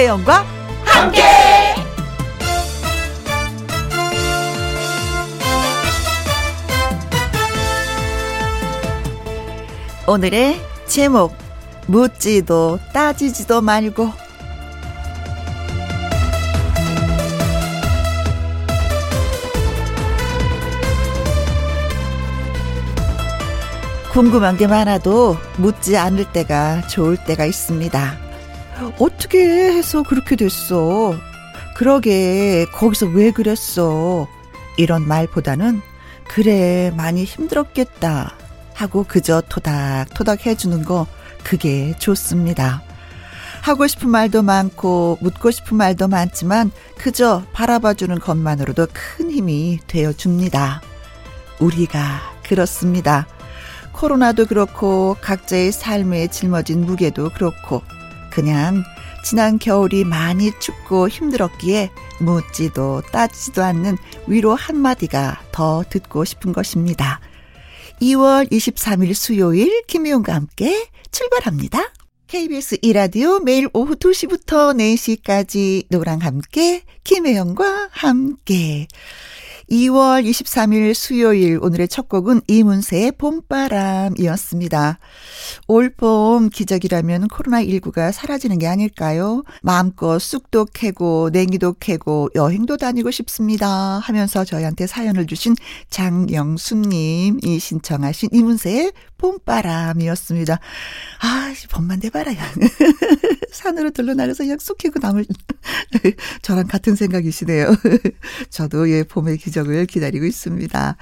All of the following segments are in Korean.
김혜영과 함께. 오늘의 제목, 묻지도 따지지도 말고. 궁금한 게 많아도 묻지 않을 때가 좋을 때가 있습니다. 어떻게 해서 그렇게 됐어? 그러게 거기서 왜 그랬어? 이런 말보다는 그래 많이 힘들었겠다 하고 그저 토닥토닥 해주는 거, 그게 좋습니다. 하고 싶은 말도 많고 묻고 싶은 말도 많지만 그저 바라봐주는 것만으로도 큰 힘이 되어줍니다. 우리가 그렇습니다. 코로나도 그렇고 각자의 삶에 짊어진 무게도 그렇고 그냥 지난 겨울이 많이 춥고 힘들었기에 묻지도 따지지도 않는 위로 한마디가 더 듣고 싶은 것입니다. 2월 23일 수요일 김혜영과 함께 출발합니다. KBS 1라디오 매일 오후 2시부터 4시까지 누구랑 함께, 김혜영과 함께. 2월 23일 수요일, 오늘의 첫 곡은 이문세의 봄바람이었습니다. 올봄 기적이라면 코로나19가 사라지는 게 아닐까요? 마음껏 쑥도 캐고 냉이도 캐고 여행도 다니고 싶습니다 하면서 저희한테 사연을 주신 장영수님이 신청하신 이문세의 봄바람이었습니다. 아, 봄만 돼봐라. 산으로 둘러나가서 그냥 쑥 캐고 나물. 저랑 같은 생각이시네요. 저도 예, 봄의 기적 을 기다리고 있습니다.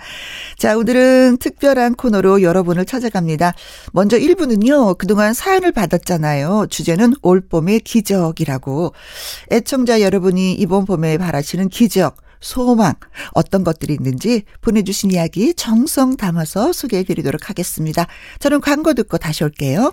자, 오늘은 특별한 코너로 여러분을 찾아갑니다. 먼저 1부는요, 그동안 사연을 받았잖아요. 주제는 올봄의 기적이라고. 애청자 여러분이 이번 봄에 바라시는 기적, 소망, 어떤 것들이 있는지 보내주신 이야기 정성 담아서 소개해드리도록 하겠습니다. 저는 광고 듣고 다시 올게요.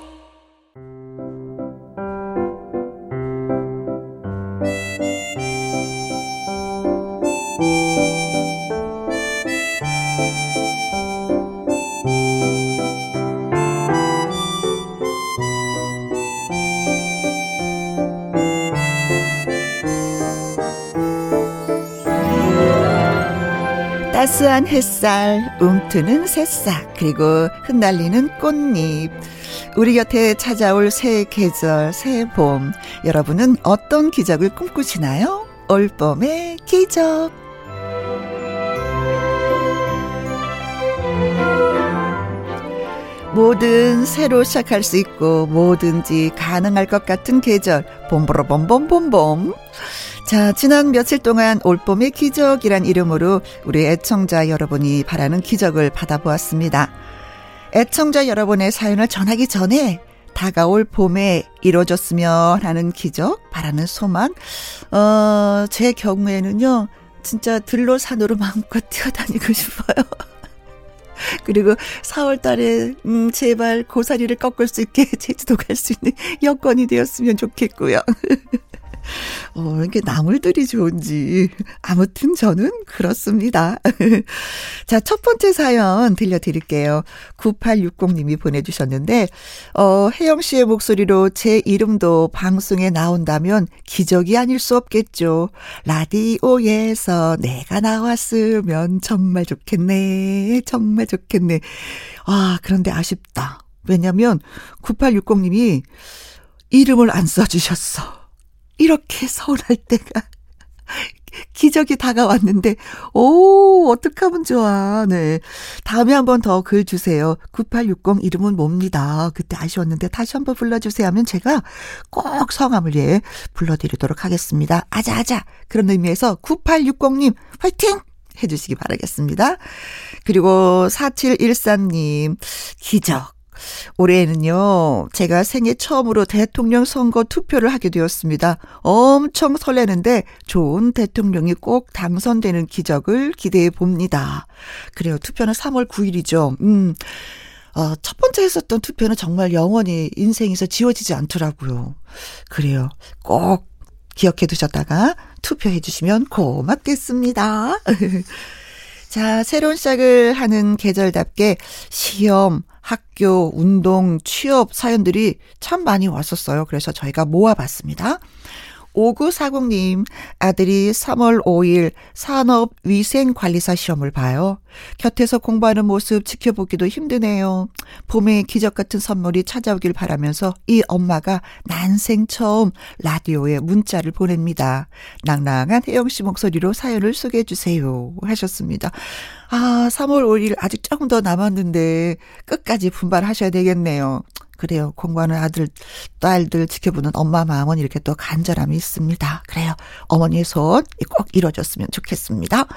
따스한 햇살, 움트는 새싹, 그리고 흩날리는 꽃잎. 우리 곁에 찾아올 새 계절, 새 봄. 여러분은 어떤 기적을 꿈꾸시나요? 올봄의 기적. 뭐든 새로 시작할 수 있고 뭐든지 가능할 것 같은 계절, 봄보로봄봄봄봄. 자, 지난 며칠 동안 올봄의 기적이란 이름으로 우리 애청자 여러분이 바라는 기적을 받아보았습니다. 애청자 여러분의 사연을 전하기 전에 다가올 봄에 이루어졌으면 하는 기적, 바라는 소망. 제 경우에는요, 진짜 들로 산으로 마음껏 뛰어다니고 싶어요. 그리고 4월 달에 제발 고사리를 꺾을 수 있게 제주도 갈 수 있는 여건이 되었으면 좋겠고요. 이게 나물들이 좋은지. 아무튼 저는 그렇습니다. 자, 첫 번째 사연 들려드릴게요. 9860님이 보내주셨는데, 혜영 씨의 목소리로 제 이름도 방송에 나온다면 기적이 아닐 수 없겠죠. 라디오에서 내가 나왔으면 정말 좋겠네. 정말 좋겠네. 아, 그런데 아쉽다. 왜냐면 9860님이 이름을 안 써주셨어. 이렇게 서운할 때가, 기적이 다가왔는데, 어떡하면 좋아. 네. 다음에 한 번 더 글 주세요. 9860 이름은 뭡니다. 그때 아쉬웠는데 다시 한번 불러주세요 하면 제가 꼭 성함을 예, 불러드리도록 하겠습니다. 아자아자. 그런 의미에서 9860님, 화이팅! 해주시기 바라겠습니다. 그리고 4713님, 기적. 올해에는요, 제가 생애 처음으로 대통령 선거 투표를 하게 되었습니다. 엄청 설레는데 좋은 대통령이 꼭 당선되는 기적을 기대해 봅니다. 그래요, 투표는 3월 9일이죠. 첫 번째 했었던 투표는 정말 영원히 인생에서 지워지지 않더라고요. 그래요. 꼭 기억해 두셨다가 투표해 주시면 고맙겠습니다. 자, 새로운 시작을 하는 계절답게 시험, 학교, 운동, 취업 사연들이 참 많이 왔었어요. 그래서 저희가 모아봤습니다. 5940님, 아들이 3월 5일 산업위생관리사 시험을 봐요. 곁에서 공부하는 모습 지켜보기도 힘드네요. 봄의 기적같은 선물이 찾아오길 바라면서 이 엄마가 난생 처음 라디오에 문자를 보냅니다. 낭낭한 혜영씨 목소리로 사연을 소개해 주세요 하셨습니다. 아, 3월 5일 아직 조금 더 남았는데 끝까지 분발하셔야 되겠네요. 그래요. 공부하는 아들, 딸들 지켜보는 엄마 마음은 이렇게 또 간절함이 있습니다. 그래요. 어머니의 손 꼭 이뤄줬으면 좋겠습니다.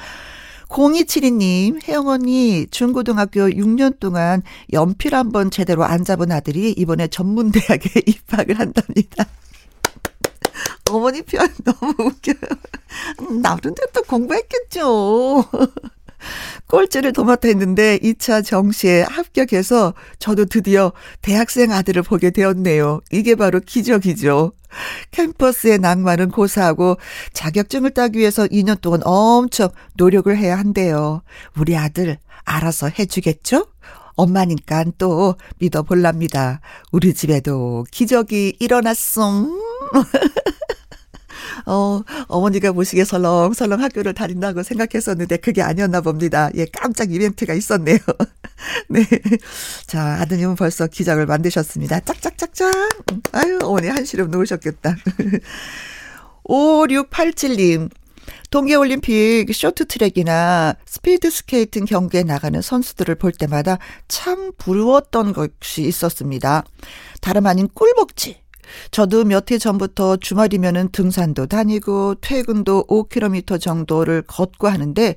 0272님, 혜영 언니, 중고등학교 6년 동안 연필 한번 제대로 안 잡은 아들이 이번에 전문대학에 입학을 한답니다. 어머니 표현 너무 웃겨요. 나름대로 공부했겠죠. 꼴찌를 도맡아 했는데 2차 정시에 합격해서 저도 드디어 대학생 아들을 보게 되었네요. 이게 바로 기적이죠. 캠퍼스의 낭만은 고사하고 자격증을 따기 위해서 2년 동안 엄청 노력을 해야 한대요. 우리 아들 알아서 해주겠죠? 엄마니까 또 믿어볼랍니다. 우리 집에도 기적이 일어났음. 어머니가 보시기에 설렁설렁 학교를 다닌다고 생각했었는데 그게 아니었나 봅니다. 예, 깜짝 이벤트가 있었네요. 네. 자, 아드님은 벌써 기적을 만드셨습니다. 짝짝짝짝. 아유, 어머니 한시름 놓으셨겠다. 5687님. 동계올림픽 쇼트트랙이나 스피드스케이팅 경기에 나가는 선수들을 볼 때마다 참 부러웠던 것이 있었습니다. 다름 아닌 꿀벅지. 저도 몇 해 전부터 주말이면은 등산도 다니고 퇴근도 5km 정도를 걷고 하는데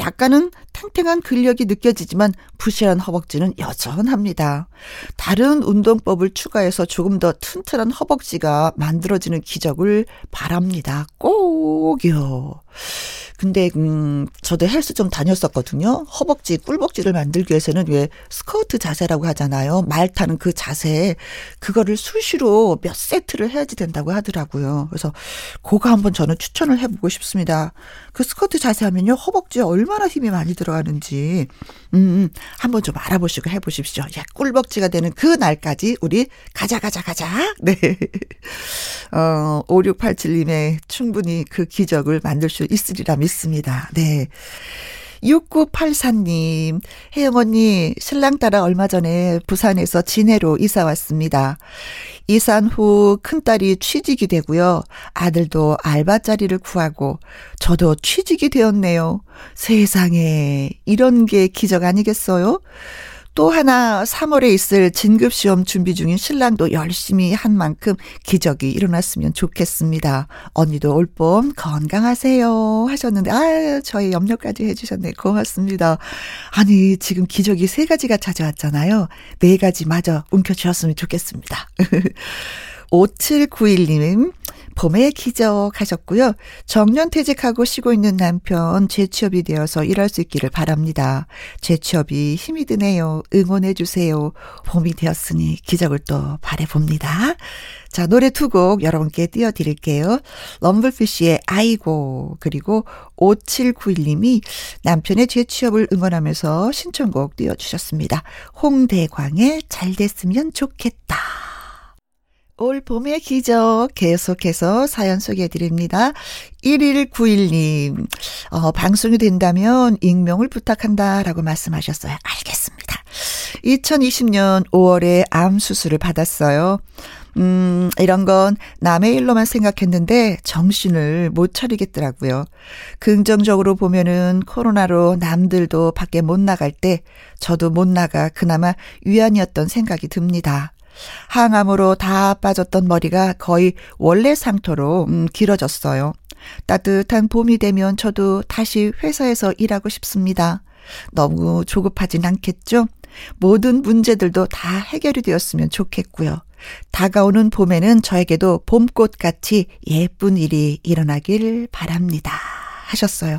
약간은 탱탱한 근력이 느껴지지만 부실한 허벅지는 여전합니다. 다른 운동법을 추가해서 조금 더 튼튼한 허벅지가 만들어지는 기적을 바랍니다. 꼭요. 근데 저도 헬스 좀 다녔었거든요. 허벅지, 꿀벅지를 만들기 위해서는 왜 스쿼트 자세라고 하잖아요. 말 타는 그 자세, 그거를 수시로 몇 세트를 해야지 된다고 하더라고요. 그래서 그거 한번 저는 추천을 해보고 싶습니다. 그 스쿼트 자세 하면요, 허벅지에 얼마나 힘이 많이 들어가는지 한번 좀 알아보시고 해보십시오. 야, 꿀벅지가 되는 그 날까지 우리 가자. 네. 5687님의 충분히 그 기적을 만들 수 있으리라 믿습니다. 네. 6984님, 혜영 언니, 신랑 따라 얼마 전에 부산에서 진해로 이사 왔습니다. 이산 후 큰딸이 취직이 되고요. 아들도 알바 자리를 구하고 저도 취직이 되었네요. 세상에, 이런 게 기적 아니겠어요? 또 하나 3월에 있을 진급시험 준비 중인 신랑도 열심히 한 만큼 기적이 일어났으면 좋겠습니다. 언니도 올 봄 건강하세요 하셨는데, 아유, 저희 염려까지 해주셨네. 고맙습니다. 아니, 지금 기적이 세 가지가 찾아왔잖아요. 네 가지 마저 움켜쥐었으면 좋겠습니다. 5791님, 봄의 기적 하셨고요. 정년퇴직하고 쉬고 있는 남편 재취업이 되어서 일할 수 있기를 바랍니다. 재취업이 힘이 드네요. 응원해 주세요. 봄이 되었으니 기적을 또 바라봅니다. 자, 노래 두 곡 여러분께 띄워드릴게요. 럼블피쉬의 아이고, 그리고 5791님이 남편의 재취업을 응원하면서 신청곡 띄워주셨습니다. 홍대광의 잘 됐으면 좋겠다. 올 봄의 기적 계속해서 사연 소개해드립니다. 1191님, 방송이 된다면 익명을 부탁한다라고 말씀하셨어요. 알겠습니다. 2020년 5월에 암 수술을 받았어요. 이런 건 남의 일로만 생각했는데 정신을 못 차리겠더라고요. 긍정적으로 보면은 코로나로 남들도 밖에 못 나갈 때 저도 못 나가 그나마 위안이었던 생각이 듭니다. 항암으로 다 빠졌던 머리가 거의 원래 상태로 길어졌어요. 따뜻한 봄이 되면 저도 다시 회사에서 일하고 싶습니다. 너무 조급하진 않겠죠? 모든 문제들도 다 해결이 되었으면 좋겠고요. 다가오는 봄에는 저에게도 봄꽃같이 예쁜 일이 일어나길 바랍니다 하셨어요.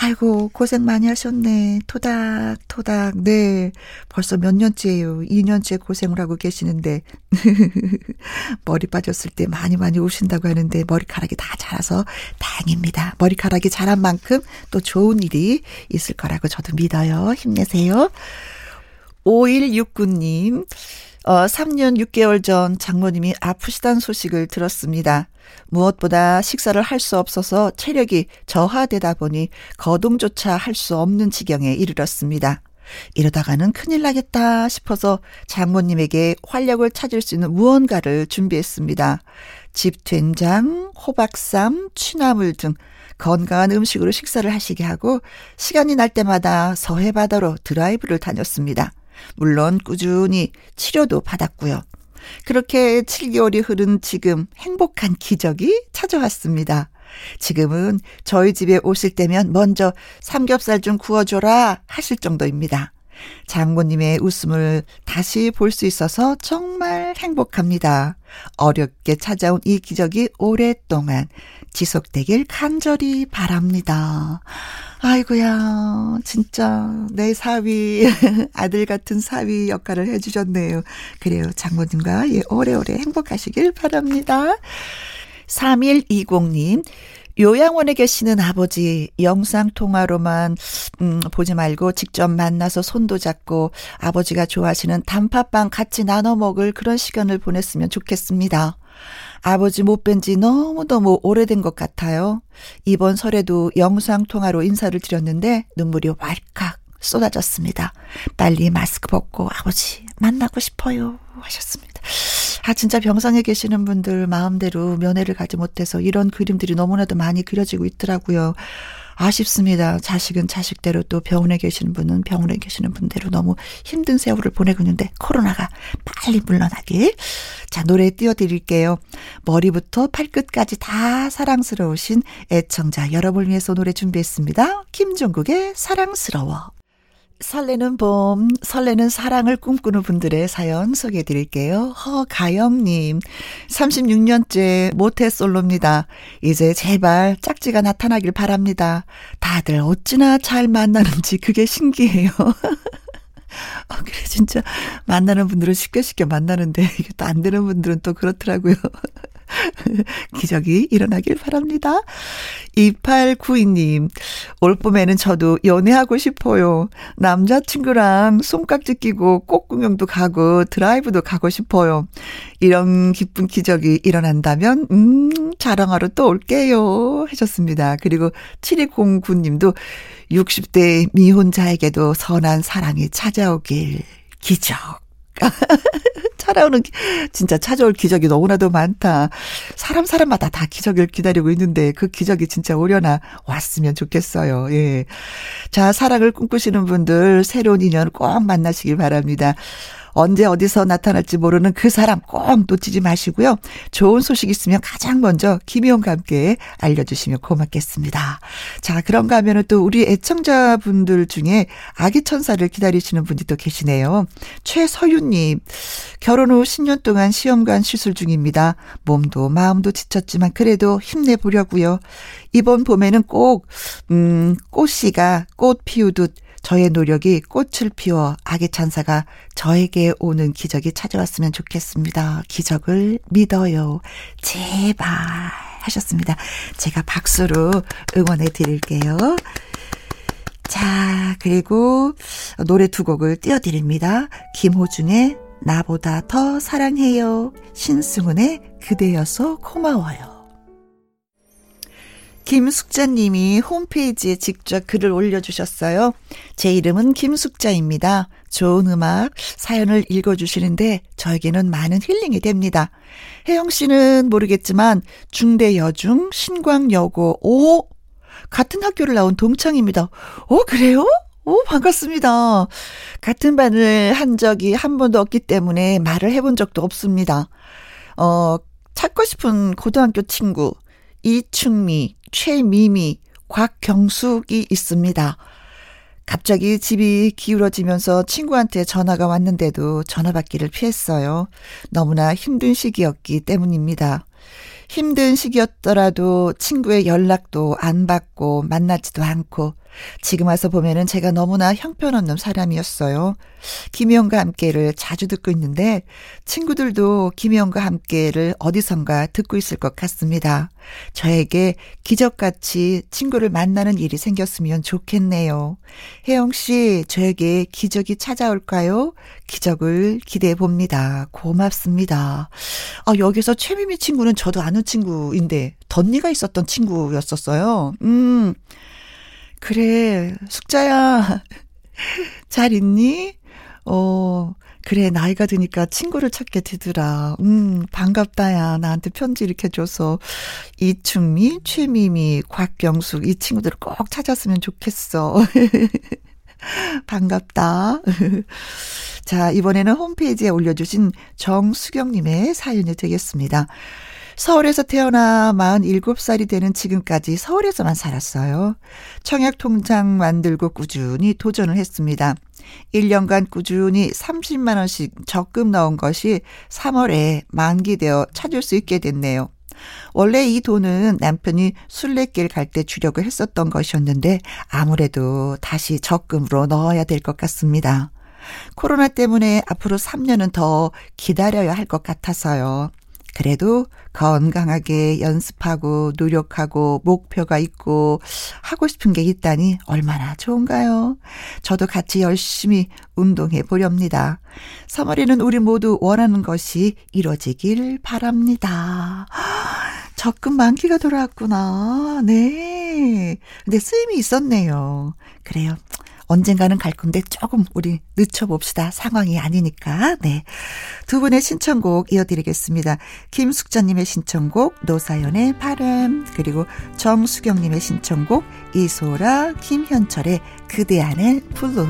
아이고 고생 많이 하셨네. 토닥토닥. 네, 벌써 몇 년째예요. 2년째 고생을 하고 계시는데 머리 빠졌을 때 많이 우신다고 하는데 머리카락이 다 자라서 다행입니다. 머리카락이 자란 만큼 또 좋은 일이 있을 거라고 저도 믿어요. 힘내세요. 5169님 3년 6개월 전 장모님이 아프시다는 소식을 들었습니다. 무엇보다 식사를 할 수 없어서 체력이 저하되다 보니 거동조차 할 수 없는 지경에 이르렀습니다. 이러다가는 큰일 나겠다 싶어서 장모님에게 활력을 찾을 수 있는 무언가를 준비했습니다. 집 된장, 호박쌈, 취나물 등 건강한 음식으로 식사를 하시게 하고 시간이 날 때마다 서해 바다로 드라이브를 다녔습니다. 물론 꾸준히 치료도 받았고요. 그렇게 7개월이 흐른 지금 행복한 기적이 찾아왔습니다. 지금은 저희 집에 오실 때면 먼저 삼겹살 좀 구워줘라 하실 정도입니다. 장모님의 웃음을 다시 볼 수 있어서 정말 행복합니다. 어렵게 찾아온 이 기적이 오랫동안 지속되길 간절히 바랍니다. 아이고야, 진짜 내 사위, 아들 같은 사위 역할을 해주셨네요. 그래요, 장모님과 예, 오래오래 행복하시길 바랍니다. 3120님. 요양원에 계시는 아버지 영상통화로만 보지 말고 직접 만나서 손도 잡고 아버지가 좋아하시는 단팥빵 같이 나눠 먹을 그런 시간을 보냈으면 좋겠습니다. 아버지 못 뵌 지 너무너무 오래된 것 같아요. 이번 설에도 영상통화로 인사를 드렸는데 눈물이 왈칵 쏟아졌습니다. 빨리 마스크 벗고 아버지 만나고 싶어요 하셨습니다. 아, 진짜 병상에 계시는 분들 마음대로 면회를 가지 못해서 이런 그림들이 너무나도 많이 그려지고 있더라고요. 아쉽습니다. 자식은 자식대로 또 병원에 계시는 분은 병원에 계시는 분대로 너무 힘든 세월을 보내고 있는데 코로나가 빨리 물러나길. 자, 노래 띄워드릴게요. 머리부터 발끝까지 다 사랑스러우신 애청자 여러분을 위해서 노래 준비했습니다. 김종국의 사랑스러워. 설레는 봄, 설레는 사랑을 꿈꾸는 분들의 사연 소개해드릴게요. 허가영님, 36년째 모태솔로입니다. 이제 제발 짝지가 나타나길 바랍니다. 다들 어찌나 잘 만나는지 그게 신기해요. 그래, 진짜 만나는 분들은 쉽게 만나는데 이게 또 안 되는 분들은 또 그렇더라고요. 기적이 일어나길 바랍니다. 2892님, 올 봄에는 저도 연애하고 싶어요. 남자친구랑 손깍지 끼고 꽃구경도 가고 드라이브도 가고 싶어요. 이런 기쁜 기적이 일어난다면 자랑하러 또 올게요 하셨습니다. 그리고 7209님도 60대 미혼자에게도 선한 사랑이 찾아오길 기적. 진짜 찾아올 기적이 너무나도 많다. 사람마다 다 기적을 기다리고 있는데 그 기적이 진짜 오려나 왔으면 좋겠어요. 예. 자, 사랑을 꿈꾸시는 분들 새로운 인연 꼭 만나시길 바랍니다. 언제 어디서 나타날지 모르는 그 사람 꼭 놓치지 마시고요. 좋은 소식 있으면 가장 먼저 김희영과 함께 알려주시면 고맙겠습니다. 자, 그런가 하면 또 우리 애청자분들 중에 아기 천사를 기다리시는 분이 또 계시네요. 최서윤님, 결혼 후 10년 동안 시험관 시술 중입니다. 몸도 마음도 지쳤지만 그래도 힘내보려고요. 이번 봄에는 꼭 꽃씨가 꽃 피우듯 저의 노력이 꽃을 피워 아기 찬사가 저에게 오는 기적이 찾아왔으면 좋겠습니다. 기적을 믿어요. 제발 하셨습니다. 제가 박수로 응원해 드릴게요. 자, 그리고 노래 두 곡을 띄워드립니다. 김호중의 나보다 더 사랑해요. 신승훈의 그대여서 고마워요. 김숙자님이 홈페이지에 직접 글을 올려주셨어요. 제 이름은 김숙자입니다. 좋은 음악, 사연을 읽어주시는데 저에게는 많은 힐링이 됩니다. 혜영 씨는 모르겠지만 중대여중, 신광여고, 오, 같은 학교를 나온 동창입니다. 오, 그래요? 오, 반갑습니다. 같은 반을 한 적이 한 번도 없기 때문에 말을 해본 적도 없습니다. 찾고 싶은 고등학교 친구, 이충미, 최미미, 곽경숙이 있습니다. 갑자기 집이 기울어지면서 친구한테 전화가 왔는데도 전화받기를 피했어요. 너무나 힘든 시기였기 때문입니다. 힘든 시기였더라도 친구의 연락도 안 받고 만나지도 않고 지금 와서 보면은 제가 너무나 형편없는 사람이었어요. 김혜영과 함께를 자주 듣고 있는데 친구들도 김혜영과 함께를 어디선가 듣고 있을 것 같습니다. 저에게 기적같이 친구를 만나는 일이 생겼으면 좋겠네요. 혜영 씨, 저에게 기적이 찾아올까요? 기적을 기대해 봅니다. 고맙습니다. 여기서 최미미 친구는 저도 아는 친구인데 덧니가 있었던 친구였었어요. 그래, 숙자야, 잘 있니? 그래, 나이가 드니까 친구를 찾게 되더라. 반갑다, 야. 나한테 편지 이렇게 줘서. 이충미, 최미미, 곽경숙, 이 친구들을 꼭 찾았으면 좋겠어. 반갑다. 자, 이번에는 홈페이지에 올려주신 정수경님의 사연이 되겠습니다. 서울에서 태어나 47살이 되는 지금까지 서울에서만 살았어요. 청약통장 만들고 꾸준히 도전을 했습니다. 1년간 꾸준히 30만 원씩 적금 넣은 것이 3월에 만기되어 찾을 수 있게 됐네요. 원래 이 돈은 남편이 순례길 갈 때 주려고 했었던 것이었는데 아무래도 다시 적금으로 넣어야 될 것 같습니다. 코로나 때문에 앞으로 3년은 더 기다려야 할 것 같아서요. 그래도 건강하게 연습하고 노력하고 목표가 있고 하고 싶은 게 있다니 얼마나 좋은가요? 저도 같이 열심히 운동해 보렵니다. 3월에는 우리 모두 원하는 것이 이루어지길 바랍니다. 적금 만기가 돌아왔구나. 네. 근데 쓰임이 있었네요. 그래요. 언젠가는 갈 건데 조금 우리 늦춰봅시다. 상황이 아니니까. 네. 두 분의 신청곡 이어드리겠습니다. 김숙자님의 신청곡 노사연의 바람, 그리고 정수경님의 신청곡 이소라 김현철의 그대 안의 블루.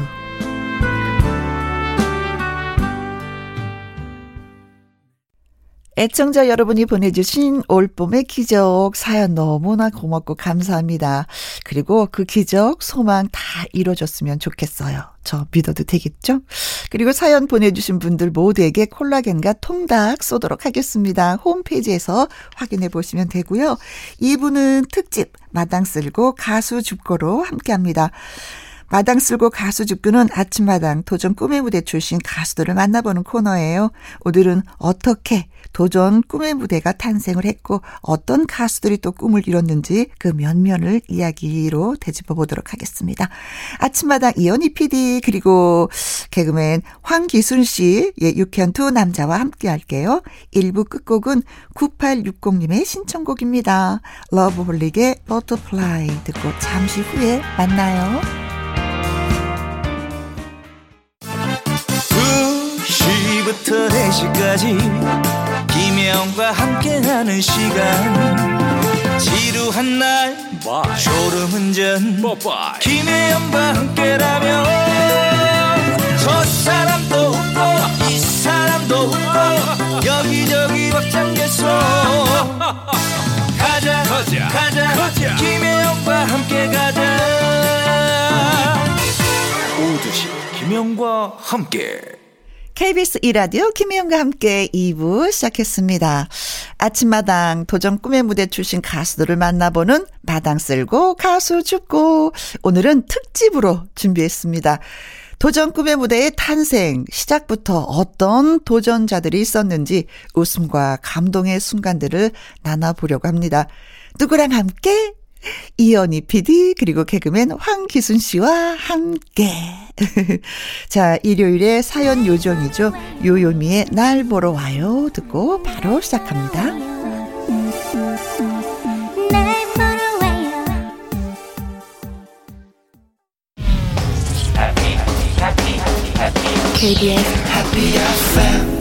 애청자 여러분이 보내주신 올봄의 기적 사연 너무나 고맙고 감사합니다. 그리고 그 기적 소망 다 이루어졌으면 좋겠어요. 저 믿어도 되겠죠? 그리고 사연 보내주신 분들 모두에게 콜라겐과 통닭 쏘도록 하겠습니다. 홈페이지에서 확인해 보시면 되고요. 2부는 특집 마당 쓸고 가수 줍고로 함께합니다. 마당 쓸고 가수 집구는 아침마당 도전 꿈의 무대 출신 가수들을 만나보는 코너예요. 오늘은 어떻게 도전 꿈의 무대가 탄생을 했고 어떤 가수들이 또 꿈을 이뤘는지 그 면면을 이야기로 되짚어보도록 하겠습니다. 아침마당 이현희 PD 그리고 개그맨 황기순 씨, 유쾌한 두 남자와 함께 할게요. 1부 끝곡은 9860님의 신청곡입니다. 러브홀릭의 버터플라이 듣고 잠시 후에 만나요. 2시부터 4시까지 김혜영과 함께하는 시간, 지루한 날 졸음운전 김혜영과 함께라면 저 사람도 웃고 이 사람도 웃고 여기저기 벅장개소 가자 김혜영과 함께 가자. 오후 2시 김혜영과 함께 KBS 1라디오 김혜영과 함께 2부 시작했습니다. 아침마당 도전 꿈의 무대 출신 가수들을 만나보는 마당 쓸고 가수 줍고, 오늘은 특집으로 준비했습니다. 도전 꿈의 무대의 탄생, 시작부터 어떤 도전자들이 있었는지 웃음과 감동의 순간들을 나눠보려고 합니다. 누구랑 함께? 이현희 PD 그리고 개그맨 황기순 씨와 함께. 자, 일요일에 사연 요정이죠. 요요미의 날 보러 와요 듣고 바로 시작합니다. 날 보러 와요. KBS Happy FM.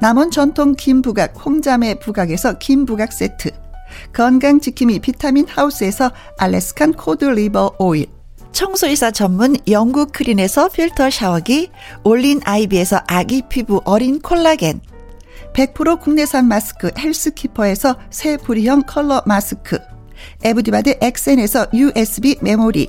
남원 전통 김부각 홍자매 부각에서 김부각 세트, 건강지킴이 비타민 하우스에서 알래스칸 코드 리버 오일, 청소이사 전문 영국 크린에서 필터 샤워기, 올린 아이비에서 아기 피부 어린 콜라겐, 100% 국내산 마스크 헬스키퍼에서 새 부리형 컬러 마스크, 에브디바드 엑센에서 USB 메모리,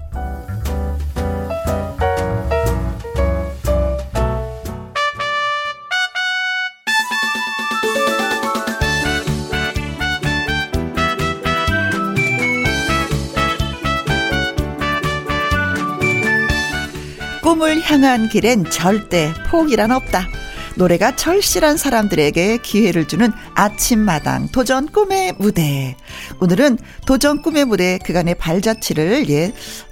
꿈을 향한 길엔 절대 포기란 없다. 노래가 절실한 사람들에게 기회를 주는 아침마당 도전 꿈의 무대. 오늘은 도전 꿈의 무대 그간의 발자취를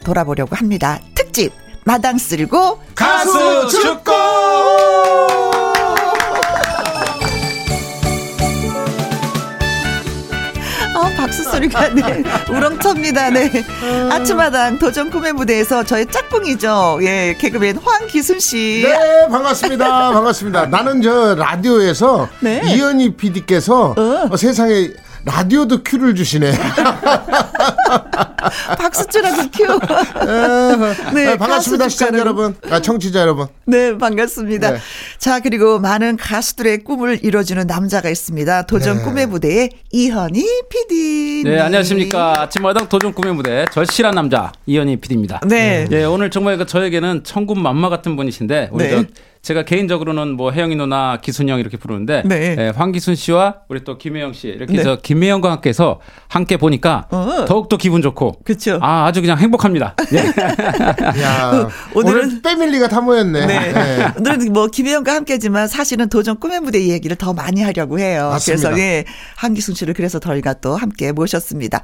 돌아보려고 합니다. 특집 마당 쓸고 가수 죽고. 박수 소리가 네 우렁찹니다. 네. 아침마당 도전 꿈의 무대에서 저의 짝꿍이죠. 예, 개그맨 황기순 씨. 네, 반갑습니다. 반갑습니다. 나는 저 라디오에서 네. 이현희 PD께서 세상에 라디오도 큐를 주시네. 박수치라고 큐. 네, 반갑습니다, 시청자 여러분. 청취자 여러분. 네, 반갑습니다. 네. 자, 그리고 많은 가수들의 꿈을 이뤄주는 남자가 있습니다. 도전 네. 꿈의 무대의 이현희 PD. 네, 안녕하십니까. 아침마당 도전 꿈의 무대 절실한 남자 이현희 PD입니다. 네. 네, 오늘 정말 저에게는 천군 만마 같은 분이신데 우리 네. 제가 개인적으로는 뭐 혜영이 누나, 기순이 형 이렇게 부르는데 네. 예, 황기순 씨와 우리 또 김혜영 씨 이렇게 네. 저 김혜영과 함께해서 함께 보니까 더욱더 기분 좋고 그쵸. 아, 아주 그냥 행복합니다. 예. 야, 오늘은 패밀리가 다 모였네. 네. 네. 오늘은 뭐 김혜영과 함께지만 사실은 도전 꿈의 무대 얘기를 더 많이 하려고 해요. 맞습니다. 그래서 예, 황기순 씨를 그래서 저희가 또 함께 모셨습니다.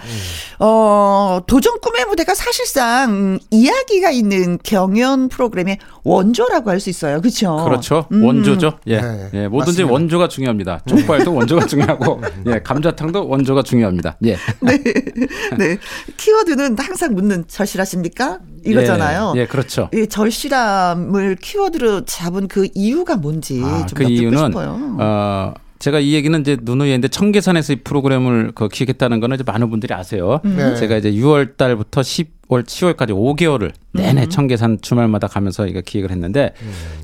도전 꿈의 무대가 사실상 이야기가 있는 경연 프로그램의 원조라고 할 수 있어요. 그렇죠. 그렇죠. 원조죠. 예. 네, 예. 뭐든지 맞습니다. 원조가 중요합니다. 족발도 원조가 중요하고, 예. 감자탕도 원조가 중요합니다. 예. 네. 네. 키워드는 항상 묻는 절실하십니까? 이거잖아요. 예, 예 그렇죠. 예, 절실함을 키워드로 잡은 그 이유가 뭔지 좀 듣고 싶어요. 제가 이 얘기는 이제 누누이인데 청계산에서 이 프로그램을 기획했다는 거는 이제 많은 분들이 아세요. 제가 이제 6월 달부터 10월, 10월까지 5개월을 내내 청계산 주말마다 가면서 이거 기획을 했는데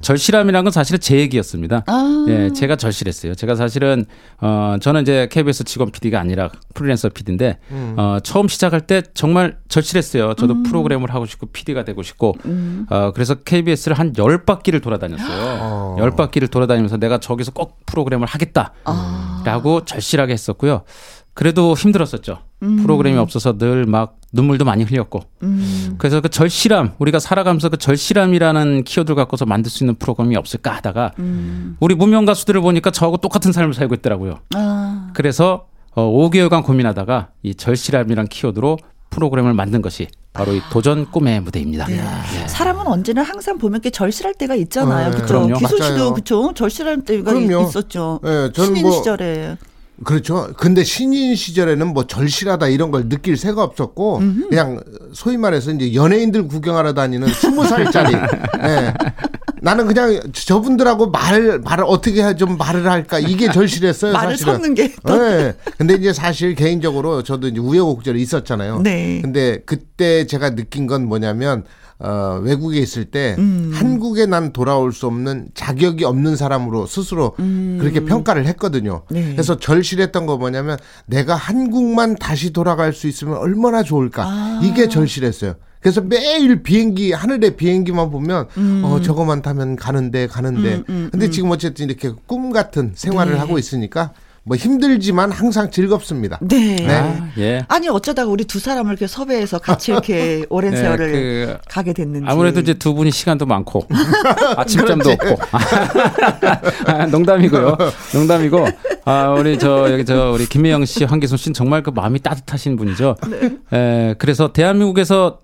절실함이라는 건 사실은 제 얘기였습니다. 예, 제가 절실했어요. 제가 사실은 저는 이제 KBS 직원 PD가 아니라 프리랜서 PD인데 처음 시작할 때 정말 절실했어요. 저도 프로그램을 하고 싶고 PD가 되고 싶고 그래서 KBS를 한 10바퀴를 돌아다녔어요. 10바퀴를 돌아다니면서 내가 저기서 꼭 프로그램을 하겠다라고 절실하게 했었고요. 그래도 힘들었었죠. 프로그램이 없어서 늘 막 눈물도 많이 흘렸고. 그래서 그 절실함, 우리가 살아가면서 그 절실함이라는 키워드를 갖고서 만들 수 있는 프로그램이 없을까 하다가 우리 무명 가수들을 보니까 저하고 똑같은 삶을 살고 있더라고요. 그래서 5개월간 고민하다가 이 절실함이라는 키워드로 프로그램을 만든 것이 바로 이 도전 꿈의 무대입니다. 네. 네. 사람은 언제나 항상 보면 절실할 때가 있잖아요. 네. 그렇죠. 기순 씨도 그렇죠. 절실할 때가 그럼요. 있었죠. 네, 저는 신인 시절에. 그렇죠. 근데 신인 시절에는 뭐 절실하다 이런 걸 느낄 새가 없었고 그냥 소위 말해서 이제 연예인들 구경하러 다니는 20살짜리. 네. 나는 그냥 저분들하고 말을 어떻게 좀 말을 할까 이게 절실했어요. 말을 사실은. 섞는 게. 네. 근데 이제 사실 개인적으로 저도 이제 우여곡절이 있었잖아요. 네. 근데 그때 제가 느낀 건 뭐냐면 외국에 있을 때 한국에 난 돌아올 수 없는 자격이 없는 사람으로 스스로 그렇게 평가를 했거든요. 네. 그래서 절실했던 거 뭐냐면 내가 한국만 다시 돌아갈 수 있으면 얼마나 좋을까. 이게 절실했어요. 그래서 매일 비행기 하늘에 비행기만 보면 저거만 타면 가는데 근데 지금 어쨌든 이렇게 꿈 같은 생활을 네. 하고 있으니까 뭐 힘들지만 항상 즐겁습니다. 네. 네. 예. 아니 어쩌다가 우리 두 사람을 이렇게 섭외해서 같이 이렇게 오랜 네, 세월을 가게 됐는지. 아무래도 이제 두 분이 시간도 많고 아침잠도 없고. 농담이고. 우리 우리 김혜영 씨, 황기순 씨는 정말 그 마음이 따뜻하신 분이죠. 네. 그래서 대한민국에서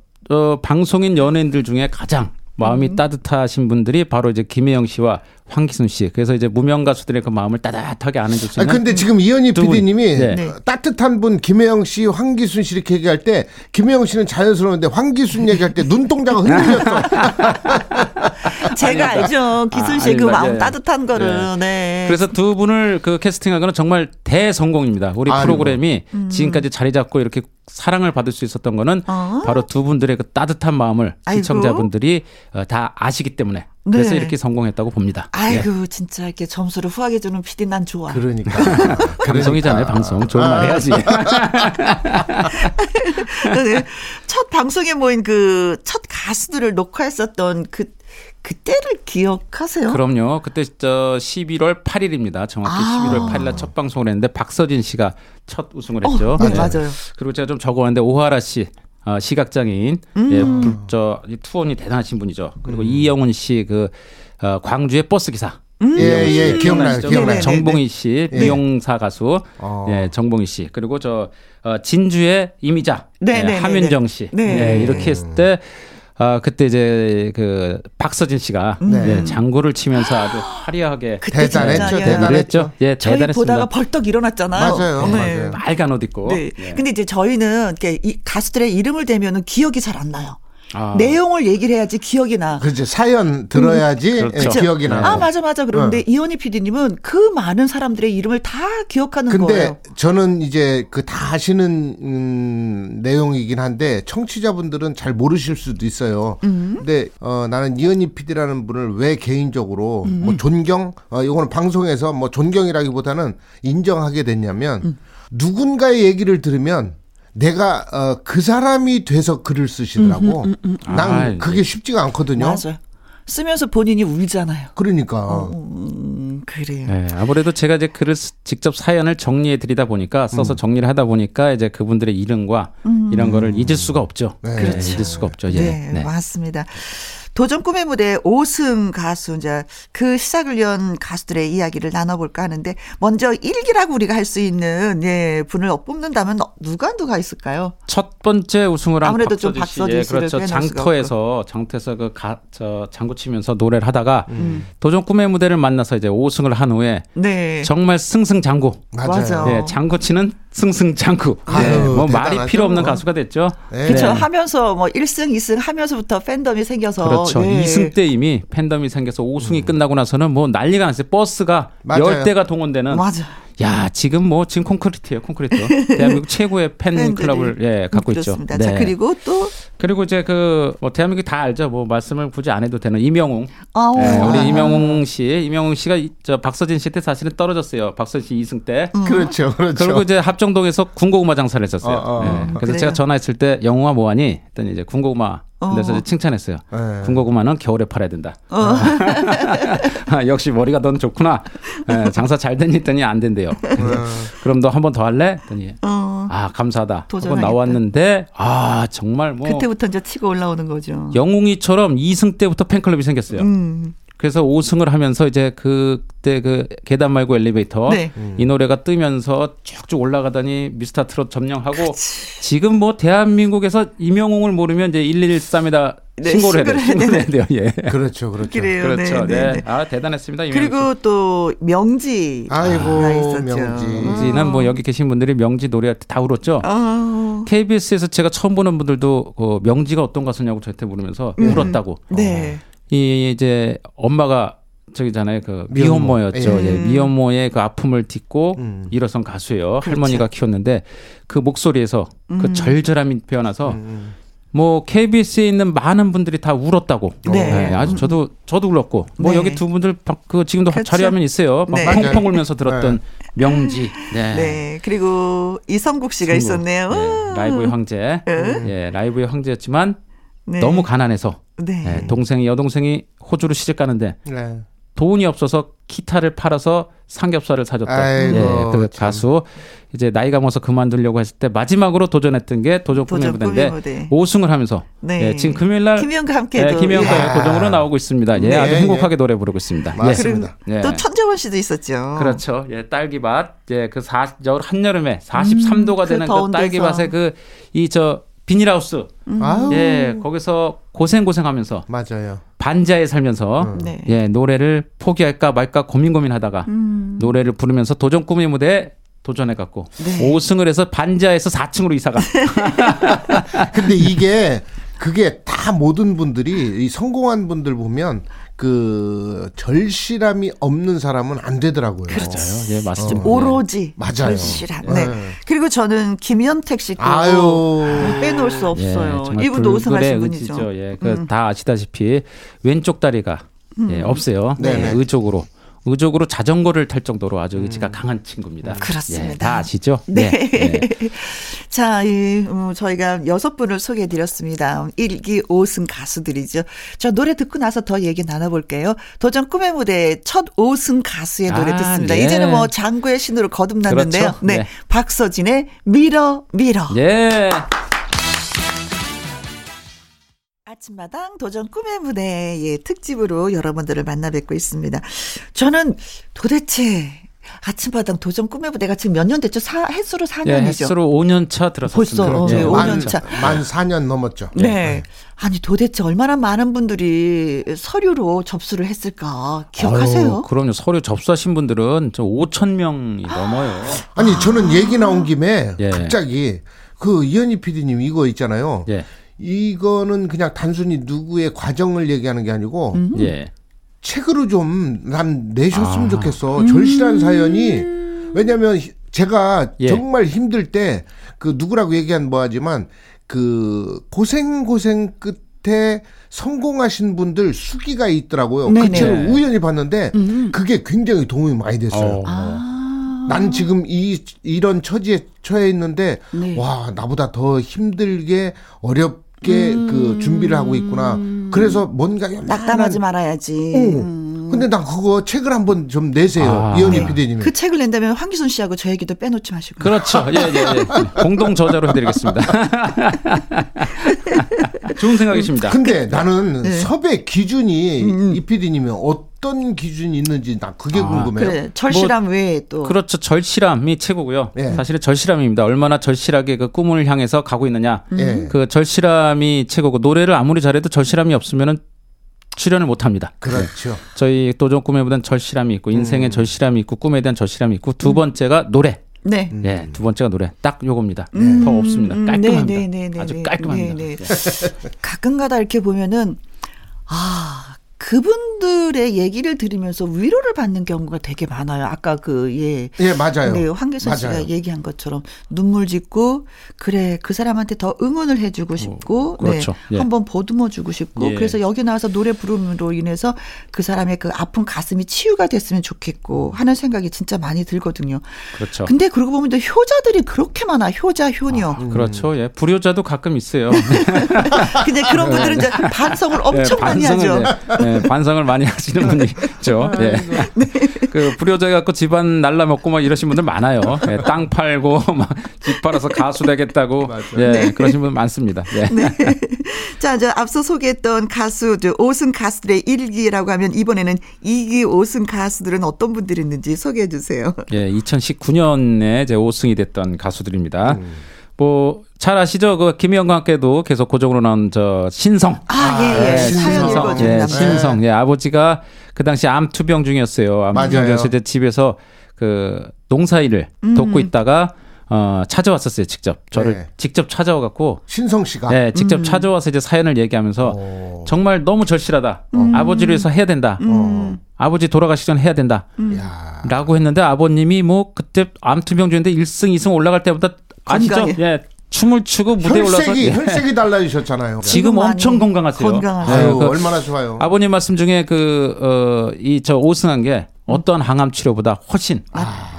방송인 연예인들 중에 가장 마음이 따뜻하신 분들이 바로 이제 김혜영 씨와 황기순 씨. 그래서 이제 무명 가수들의 그 마음을 따뜻하게 안아줄 수 있는. 그런데 지금 이현희 PD님이 네. 따뜻한 분 김혜영 씨, 황기순 씨 이렇게 얘기할 때 김혜영 씨는 자연스러운데 황기순 얘기할 때 눈동자가 흔들렸어. 제가 알죠. 기순 씨의 그 마음 따뜻한 거를. 네. 그래서 두 분을 그 캐스팅하거나 정말 대성공입니다. 우리 프로그램이 지금까지 자리 잡고 이렇게 사랑을 받을 수 있었던 거는 바로 두 분들의 그 따뜻한 마음을 시청자분들이 다 아시기 때문에 그래서 이렇게 성공했다고 봅니다. 아이고 예. 진짜 이렇게 점수를 후하게 주는 PD 난 좋아. 그러니까. 방송이잖아요. 방송. 좋은 말 해야지. 첫 방송에 모인 그 첫 가수들을 녹화했었던 그때를 기억하세요? 그럼요. 그때 11월 8일입니다. 정확히 11월 8일날 첫 방송을 했는데 박서진 씨가 첫 우승을 했죠. 네, 맞아요. 그리고 제가 좀 적어왔는데 오하라 씨. 시각장애인, 투혼이 대단하신 분이죠. 그리고 이영훈 씨, 광주의 버스기사. 예, 기억나요. 기억나요. 정봉희 씨, 미용사 가수. 예, 정봉희 씨. 그리고 진주의 임이자. 네, 함윤정 씨. 네, 이렇게 했을 때, 그때 이제 박서진 씨가 장구를 치면서 아주 화려하게 대단했죠. 예, 저희 대단했습니다. 보다가 벌떡 일어났잖아요. 맞아요. 네. 맞아요. 빨간 옷 입고. 네. 네. 근데 이제 저희는 이렇게 이 가수들의 이름을 대면은 기억이 잘 안 나요. 내용을 얘기를 해야지 기억이 나. 그렇지. 사연 들어야지 그렇죠. 기억이 나. 맞아. 그런데 이현희 PD님은 그 많은 사람들의 이름을 다 기억하는 거예요. 근데 저는 이제 그 다 아시는 내용이긴 한데 청취자분들은 잘 모르실 수도 있어요. 근데 나는 이현희 PD라는 분을 왜 개인적으로 존경? 이거는 방송에서 존경이라기보다는 인정하게 됐냐면 누군가의 얘기를 들으면 내가 그 사람이 돼서 글을 쓰시더라고. 난 그게 쉽지가 않거든요. 맞아. 쓰면서 본인이 울잖아요. 그러니까. 그래요. 네, 아무래도 제가 이제 글을 직접 사연을 정리해 드리다 보니까 써서 정리를 하다 보니까 이제 그분들의 이름과 이런 거를 잊을 수가 없죠. 네. 그렇죠. 잊을 수가 없죠. 예. 네, 맞습니다. 도전 꿈의 무대 5승 가수 이제 그 시작을 연 가수들의 이야기를 나눠볼까 하는데 먼저 1기라고 우리가 할 수 있는 분을 뽑는다면 누가 있을까요? 첫 번째 우승을 한 아무래도 박서진 씨. 박서진 씨를 그렇죠. 장터에서 장구 치면서 노래를 하다가 도전 꿈의 무대를 만나서 이제 5승을 한 후에 정말 승승장구. 맞아요. 네, 장구 치는 승승장구. 네, 말이 필요 없는 가수가 됐죠. 네. 그렇죠. 하면서 1승 2승 하면서부터 팬덤이 생겨서 그렇죠. 네. 2승 때 이미 팬덤이 생겨서 5승이 끝나고 나서는 난리가 났어요. 버스가 10대가 동원되는. 맞아. 야, 지금 콘크리트예요. 대한민국 최고의 팬클럽을 갖고 그렇습니다. 있죠. 네. 자, 그리고 이제 대한민국 다 알죠. 말씀을 굳이 안 해도 되는 임영웅. 우리 임영웅 씨가 박서진 씨 때 사실은 떨어졌어요. 박서진 씨 2승 때. 그렇죠. 그리고 이제 합정동에서 군고구마 장사를 했었어요. 네. 그래서 제가 전화했을 때 영웅아 뭐하니? 했더니 이제 군고구마 그래서 칭찬했어요. 군고구마는 겨울에 팔아야 된다. 역시 머리가 넌 좋구나. 네, 장사 잘 됐니 했더니 안 된대요. 그럼 너 한 번 더 할래? 했더니 감사하다. 한번 나왔는데 정말 그때부터 이제 치고 올라오는 거죠. 영웅이처럼 2승 때부터 팬클럽이 생겼어요. 그래서 5승을 하면서 이제 그때 계단 말고 엘리베이터 이 노래가 뜨면서 쭉쭉 올라가더니 미스터 트롯 점령하고 지금 대한민국에서 임영웅을 모르면 이제 113에다 신고를 해야 돼요. 예. 그렇죠. 그래요. 네. 대단했습니다. 그리고 또 명지. 있었죠. 명지는 여기 계신 분들이 명지 노래할 때 다 울었죠. KBS에서 제가 처음 보는 분들도 명지가 어떤 가수냐고 저한테 물으면서 울었다고. 네. 이제 엄마가 저기잖아요. 미혼모였죠. 미혼모의 그 아픔을 딛고 일어선 가수예요. 그렇죠. 할머니가 키웠는데 그 목소리에서 그 절절함이 표현해서 KBS에 있는 많은 분들이 다 울었다고. 네. 아주 저도 울었고. 여기 두 분들 지금도 그렇죠. 자료화면 있어요. 펑펑 울면서 들었던 명지. 네. 그리고 이성국 씨가 있었네요. 네. 라이브의 황제. 예, 라이브의 황제였지만 너무 가난해서 여동생이 호주로 시집 가는데 돈이 없어서 기타를 팔아서 삼겹살을 사줬다. 가수 이제 나이가 먹어서 그만두려고 했을 때 마지막으로 도전했던 게 도전 꿈의 무대인데 5승을 하면서 지금 금요일 날 김혜영과 고정으로 나오고 있습니다. 아주 행복하게 노래 부르고 있습니다. 맞습니다. 또 천정원 씨도 있었죠. 그렇죠. 딸기밭 한여름에 43도가 되는 그 딸기밭에 비닐하우스. 예, 거기서 고생하면서. 맞아요. 반지하에 살면서 네. 예, 노래를 포기할까 말까 고민하다가 노래를 부르면서 도전 꿈의 무대에 도전해갖고 네. 5승을 해서 반지하에서 4층으로 이사가. 근데 이게 그게 다 모든 분들이 이 성공한 분들 보면 그 절실함이 없는 사람은 안 되더라고요. 그렇죠. 맞아요. 예, 맞습니다. 오로지 맞아요. 절실함. 네. 네. 그리고 저는 김현택 씨도 빼놓을 수 없어요. 예, 이분도 우승하신 분이죠. 예, 다 아시다시피 왼쪽 다리가 예, 없어요. 네. 의족으로 자전거를 탈 정도로 아주 의지가 강한 친구입니다. 그렇습니다. 예, 다 아시죠? 네. 네. 네. 자, 저희가 6분을 소개해드렸습니다. 1기 5승 가수들이죠. 저 노래 듣고 나서 더 얘기 나눠볼게요. 도전 꿈의 무대 첫 5승 가수의 노래 듣습니다. 네. 이제는 뭐 장구의 신으로 거듭났는데요. 그렇죠? 네. 네. 박서진의 밀어. 예. 아침마당 도전 꿈의 무대 예, 특집으로 여러분들을 만나 뵙고 있습니다. 저는 도대체 아침마당 도전 꿈의 무대가 지금 몇 년 됐죠? 해수로 4년이죠. 예, 해수로 5년 차 들어섰습니다. 벌써 예, 5년 차. 만 4년 넘었죠. 네. 네. 아니 도대체 얼마나 많은 분들이 서류로 접수를 했을까 기억하세요? 아유, 그럼요. 서류 접수하신 분들은 5천 명이 넘어요. 아니 저는 얘기 나온 김에 예. 갑자기 그 이현희 PD님 이거 있잖아요. 예. 이거는 그냥 단순히 누구의 과정을 얘기하는 게 아니고 예. 책으로 좀 난 내셨으면 좋겠어. 절실한 사연이. 왜냐하면 제가 예. 정말 힘들 때 그 누구라고 얘기한 뭐하지만 그 고생 끝에 성공하신 분들 수기가 있더라고요. 네네. 그 책을 우연히 봤는데 그게 굉장히 도움이 많이 됐어요. 난 지금 이런 처지에 처해 있는데 네. 와 나보다 더 힘들게 어렵게 그 준비를 하고 있구나. 그래서 뭔가 낙담하지 말아야지. 근데 난 그거 책을 한번 좀 내세요. 이현희 PD님. 그 책을 낸다면 황기순 씨하고 저 얘기도 빼놓지 마시고. 그렇죠. 예. 공동 저자로 해드리겠습니다. 좋은 생각이십니다. 근데 나는 네. 섭외 기준이 이 PD님이 어떤 기준이 있는지 나 그게 궁금해요. 그래. 절실함 외에 또. 그렇죠. 절실함이 최고고요. 예. 사실은 절실함입니다. 얼마나 절실하게 그 꿈을 향해서 가고 있느냐. 그 절실함이 최고고 노래를 아무리 잘해도 절실함이 없으면은 출연을 못합니다. 그렇죠. 네. 저희 도전 꿈에 대한 절실함이 있고 인생의 절실함이 있고 꿈에 대한 절실함이 있고 두 번째가 노래. 네. 네. 두 번째가 노래. 딱 요겁니다. 더 없습니다. 깔끔합니다. 네. 아주 깔끔합니다. 네. 가끔가다 이렇게 보면은 그분들의 얘기를 들으면서 위로를 받는 경우가 되게 많아요. 아까 맞아요. 네, 황기순 씨가 얘기한 것처럼 눈물 짓고 그래 그 사람한테 더 응원을 해주고 싶고 그렇죠. 네, 예. 한번 보듬어주고 싶고 예. 그래서 여기 나와서 노래 부름으로 인해서 그 사람의 그 아픈 가슴이 치유가 됐으면 좋겠고 하는 생각이 진짜 많이 들거든요. 그렇죠. 근데 그러고 보면 또 효자들이 그렇게 많아. 효자, 효녀. 그렇죠. 예, 불효자도 가끔 있어요. 근데 그런 분들은 이제 반성을 엄청 많이 하죠. 네, 반성을 많이 하시는 분이죠. 예. 네. 그 불효자 갖고 집안 날라먹고 막 이러신 분들 많아요. 예, 땅 팔고 막 집 팔아서 가수 되겠다고 예, 네. 그러신 분 많습니다. 예. 네. 자, 저 앞서 소개했던 가수 5승 가수들의 1기라고 하면 이번에는 2기 5승 가수들은 어떤 분들이 있는지 소개해 주세요. 예, 2019년에 제 5승이 됐던 가수들입니다. 잘 아시죠? 그 김혜영과 함께도 계속 고정으로 나온 저 신성. 사연 읽어준다. 예, 신성. 예, 아버지가 그 당시 암투병 중이었어요. 암투병이어서 이제 집에서 그 농사일을 돕고 있다가 찾아왔었어요. 직접 저를 네. 직접 찾아와갖고 신성 씨가 네, 직접 찾아와서 이제 사연을 얘기하면서 정말 너무 절실하다. 아버지를 위해서 해야 된다. 아버지 돌아가시기 전에 해야 된다. 라고 했는데 아버님이 뭐 그때 암투병 중인데 1승 2승 올라갈 때보다 아시죠? 예. 춤을 추고 무대에 올라서 혈색이 달라지셨잖아요. 지금 엄청 건강하세요. 아유, 얼마나 좋아요. 아버님 말씀 중에 저 5승한 게 어떠한 항암 치료보다 훨씬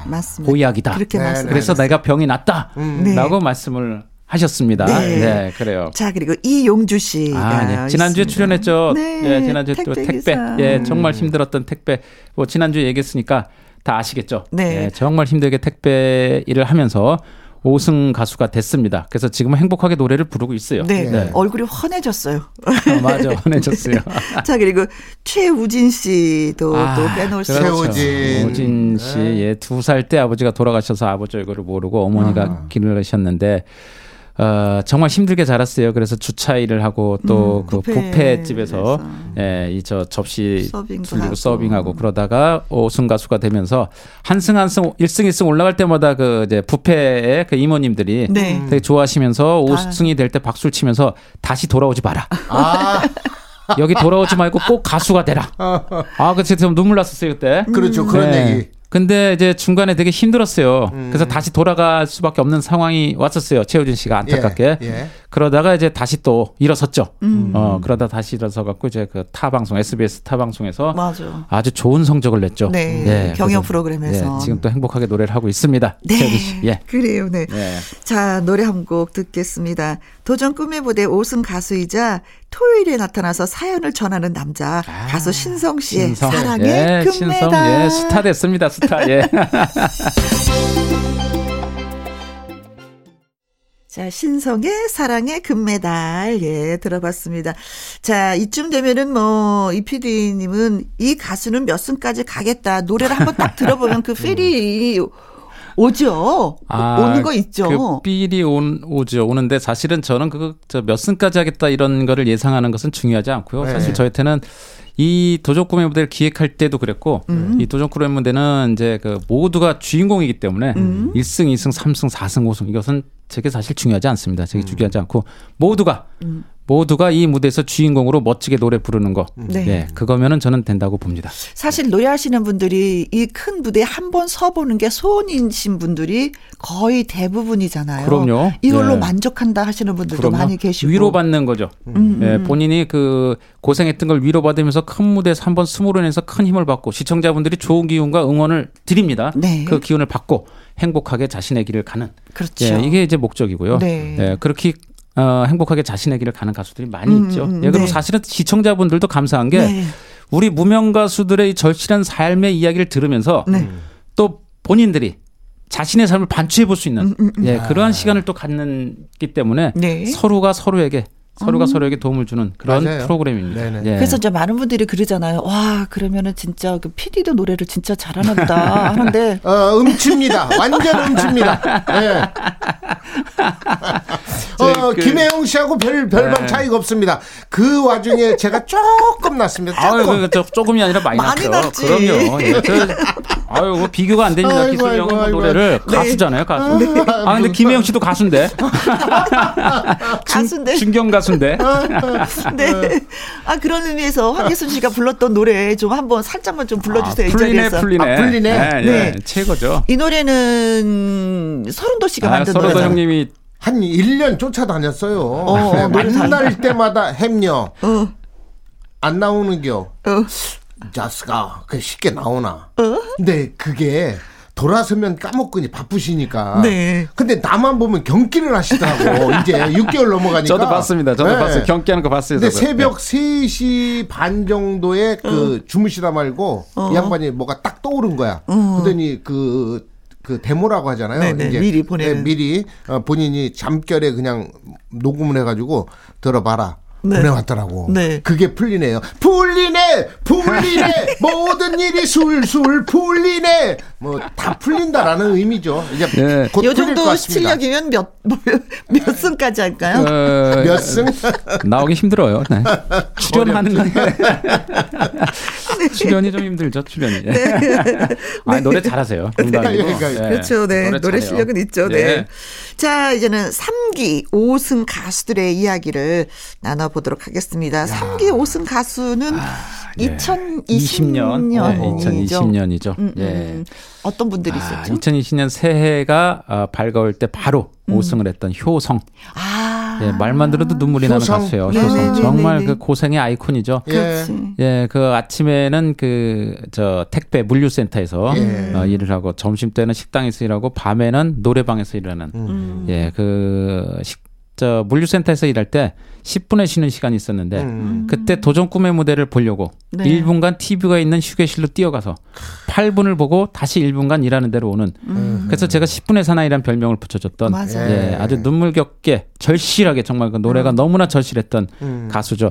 맞습니다. 보약이다. 그렇게 말씀. 그래서 내가 병이 났다라고 말씀을 하셨습니다. 네. 네, 그래요. 자, 그리고 이용주 씨. 네. 지난주에 출연했죠. 네. 예, 지난주에 택배. 예, 정말 힘들었던 택배. 뭐 지난주에 얘기했으니까 다 아시겠죠. 네. 예, 정말 힘들게 택배 일을 하면서 5승 가수가 됐습니다. 그래서 지금은 행복하게 노래를 부르고 있어요. 네. 얼굴이 환해졌어요. 맞아, 환해졌어요. 네. 자, 그리고 최우진 씨도 또 빼놓을 수 없죠. 그렇죠. 최우진 씨, 예, 2살 때 아버지가 돌아가셔서 아버지 얼굴을 모르고 어머니가 기르셨는데 정말 힘들게 자랐어요. 그래서 주차 일을 하고 또 그 뷔페집에서 예, 이 저 접시 들리고 서빙하고 그러다가 5승 가수가 되면서 한 승 한 승 1승 1승 올라갈 때마다 그 이제 뷔페의 그 임원님들이 네. 되게 좋아하시면서 5승이 될 때 박수를 치면서 다시 돌아오지 마라. 아. 여기 돌아오지 말고 꼭 가수가 되라. 아, 그치. 좀 눈물 났었어요, 그때. 그렇죠. 그런 네. 얘기. 근데 이제 중간에 되게 힘들었어요. 그래서 다시 돌아갈 수밖에 없는 상황이 왔었어요. 최우진 씨가 안타깝게. 예, 예. 그러다가 이제 다시 또 일어섰죠. 그러다 다시 일어서갖고 이제 그 타 방송, SBS 타 방송에서 맞아. 아주 좋은 성적을 냈죠. 네. 네. 경연 프로그램에서. 네. 지금 또 행복하게 노래를 하고 있습니다. 네. 최우진 씨. 예. 그래요. 네. 예. 자, 노래 한 곡 듣겠습니다. 도전 꿈의 무대 5승 가수이자 토요일에 나타나서 사연을 전하는 남자 가수 신성 씨의 신성. 사랑의 예, 금메달. 신성 예, 스타 됐습니다. 스타. 예. 자, 신성의 사랑의 금메달 예 들어봤습니다. 자, 이쯤 되면은 뭐 이 PD님은 이 가수는 몇 승까지 가겠다 노래를 한번 딱 들어보면 그 필이 오죠. 아, 오는 거 있죠. 그 삘이 오죠. 오는데 사실은 저는 그 몇 승까지 하겠다 이런 거를 예상하는 것은 중요하지 않고요. 네. 사실 저한테는 이 도전 꿈의 무대를 기획할 때도 그랬고 이 도전 꿈의 무대는 이제 그 모두가 주인공이기 때문에 1승, 2승, 3승, 4승, 5승 이것은 제게 사실 중요하지 않습니다. 제게 중요하지 않고 모두가 이 무대에서 주인공으로 멋지게 노래 부르는 거. 네. 예, 그거면은 저는 된다고 봅니다. 사실 노래하시는 분들이 이 큰 무대에 한 번 서보는 게 소원이신 분들이 거의 대부분이잖아요. 그럼요. 이걸로 예. 만족한다 하시는 분들도 그럼요. 많이 계시고. 위로받는 거죠. 예, 본인이 그 고생했던 걸 위로받으면서 큰 무대에서 한 번 숨으려내서 큰 힘을 받고 시청자분들이 좋은 기운과 응원을 드립니다. 네. 그 기운을 받고 행복하게 자신의 길을 가는. 그렇죠. 예, 이게 이제 목적이고요. 네. 예, 그렇게 행복하게 자신의 길을 가는 가수들이 많이 있죠. 예, 그리고 네. 사실은 시청자분들도 감사한 게 네. 우리 무명 가수들의 절실한 삶의 이야기를 들으면서 네. 또 본인들이 자신의 삶을 반추해 볼 수 있는 예, 그러한 시간을 또 갖는기 때문에 네. 서로가 서로에게 도움을 주는 그런 맞아요. 프로그램입니다. 예. 그래서 이제 많은 분들이 그러잖아요. 와, 그러면은 진짜 그 PD도 노래를 진짜 잘하나 보다 하는데. 음치입니다. 완전 음치입니다. 네. 김혜영 씨하고 별반 네. 차이가 없습니다. 그 와중에 제가 조금 났습니다. 조금이 아니라 많이 났죠. 그럼요. 예. 아유, 비교가 안 됩니다. 기술형 노래를 네. 가수잖아요, 가수. 네. 아, 근데 김혜영 씨도 가수인데. 가수인데. 중견 가수인데. 네. 아, 그런 의미에서 황기순 씨가 불렀던 노래 좀 한번 살짝만 좀 불러주세요. 풀리네. 네, 네. 최고죠. 이 노래는 서른도 씨가 만든 노래잖아요. 서른도 형님이 한 1년 쫓아다녔어요. 네, 만날 때마다 햄녀. 안 나오는겨. 자스가 그 쉽게 나오나. 근데 그게 돌아서면 까먹거니 바쁘시니까. 네. 근데 나만 보면 경기를 하시더라고. 이제 6개월 넘어가니까. 저도 봤습니다. 네. 봤어요. 경기하는 거 봤어요. 근데 새벽 네. 3시 반 정도에 그 주무시다 말고 이 양반이 뭐가 딱 떠오른 거야. 그러더니 그 데모라고 하잖아요. 네네, 이제 미리 보내는. 네, 미리 본인이 잠결에 그냥 녹음을 해가지고 들어봐라. 네. 보내왔더라고. 네. 그게 풀리네요. 풀리네. 모든 일이 술술 풀리네. 뭐 다 풀린다라는 의미죠. 이제 네. 곧 풀릴 것 같습니다. 요 정도 실력이면 몇 승까지 할까요? 몇 승? 나오기 힘들어요. 네. 출연하는 건 네. 출연이 좀 힘들죠. 출연이. 네. 아, 노래 잘하세요. 네. 그렇죠. 네. 노래 실력은 있죠. 네. 네. 자, 이제는 3기 5승 가수들의 이야기를 나눠보도록 하겠습니다. 야. 3기 5승 가수는 2020년이죠. 예. 어떤 분들이 있었죠? 2020년 새해가 밝아올 때 바로 5승을 했던 효성. 예, 말만 들어도 눈물이 나는 가수예요. 네. 효성. 정말 그 고생의 아이콘이죠. 예. 예, 그 아침에는 그 저 택배 물류센터에서 일을 하고 점심 때는 식당에서 일하고 밤에는 노래방에서 일하는 예, 그 저 물류센터에서 일할 때 10분의 쉬는 시간이 있었는데 그때 도전 꿈의 무대를 보려고 1분간 TV가 있는 휴게실로 뛰어가서 8분을 보고 다시 1분간 일하는 대로 오는 그래서 제가 10분의 사나이란 별명을 붙여줬던 예, 아주 눈물겹게 절실하게 정말 그 노래가 너무나 절실했던 가수죠.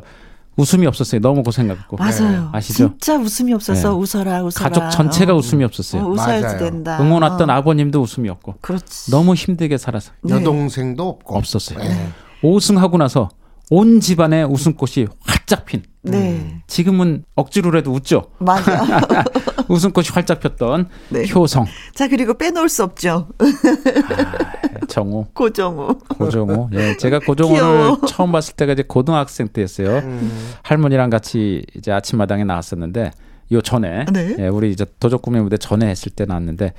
웃음이 없었어요. 너무 고생했고. 맞아요. 아시죠? 진짜 웃음이 없어서 네. 웃어라, 웃어라. 가족 전체가 웃음이 없었어요. 웃어야지 된다. 응원했던 아버님도 웃음이 없고. 그렇지. 너무 힘들게 살아서. 네. 여동생도 없고. 없었어요. 네. 5승하고 나서 온 집안의 웃음꽃이 활짝 핀. 네. 지금은 억지로라도 웃죠. 맞아. 웃음꽃이 활짝 폈던 네. 효성. 자, 그리고 빼놓을 수 없죠. 아, 정우. 고정우. 예, 제가 고정우를 귀여워. 처음 봤을 때가 이제 고등학생 때였어요. 할머니랑 같이 이제 아침마당에 나왔었는데 요 전에 네. 예, 우리 이제 도적구미 무대 전에 했을 때 나왔는데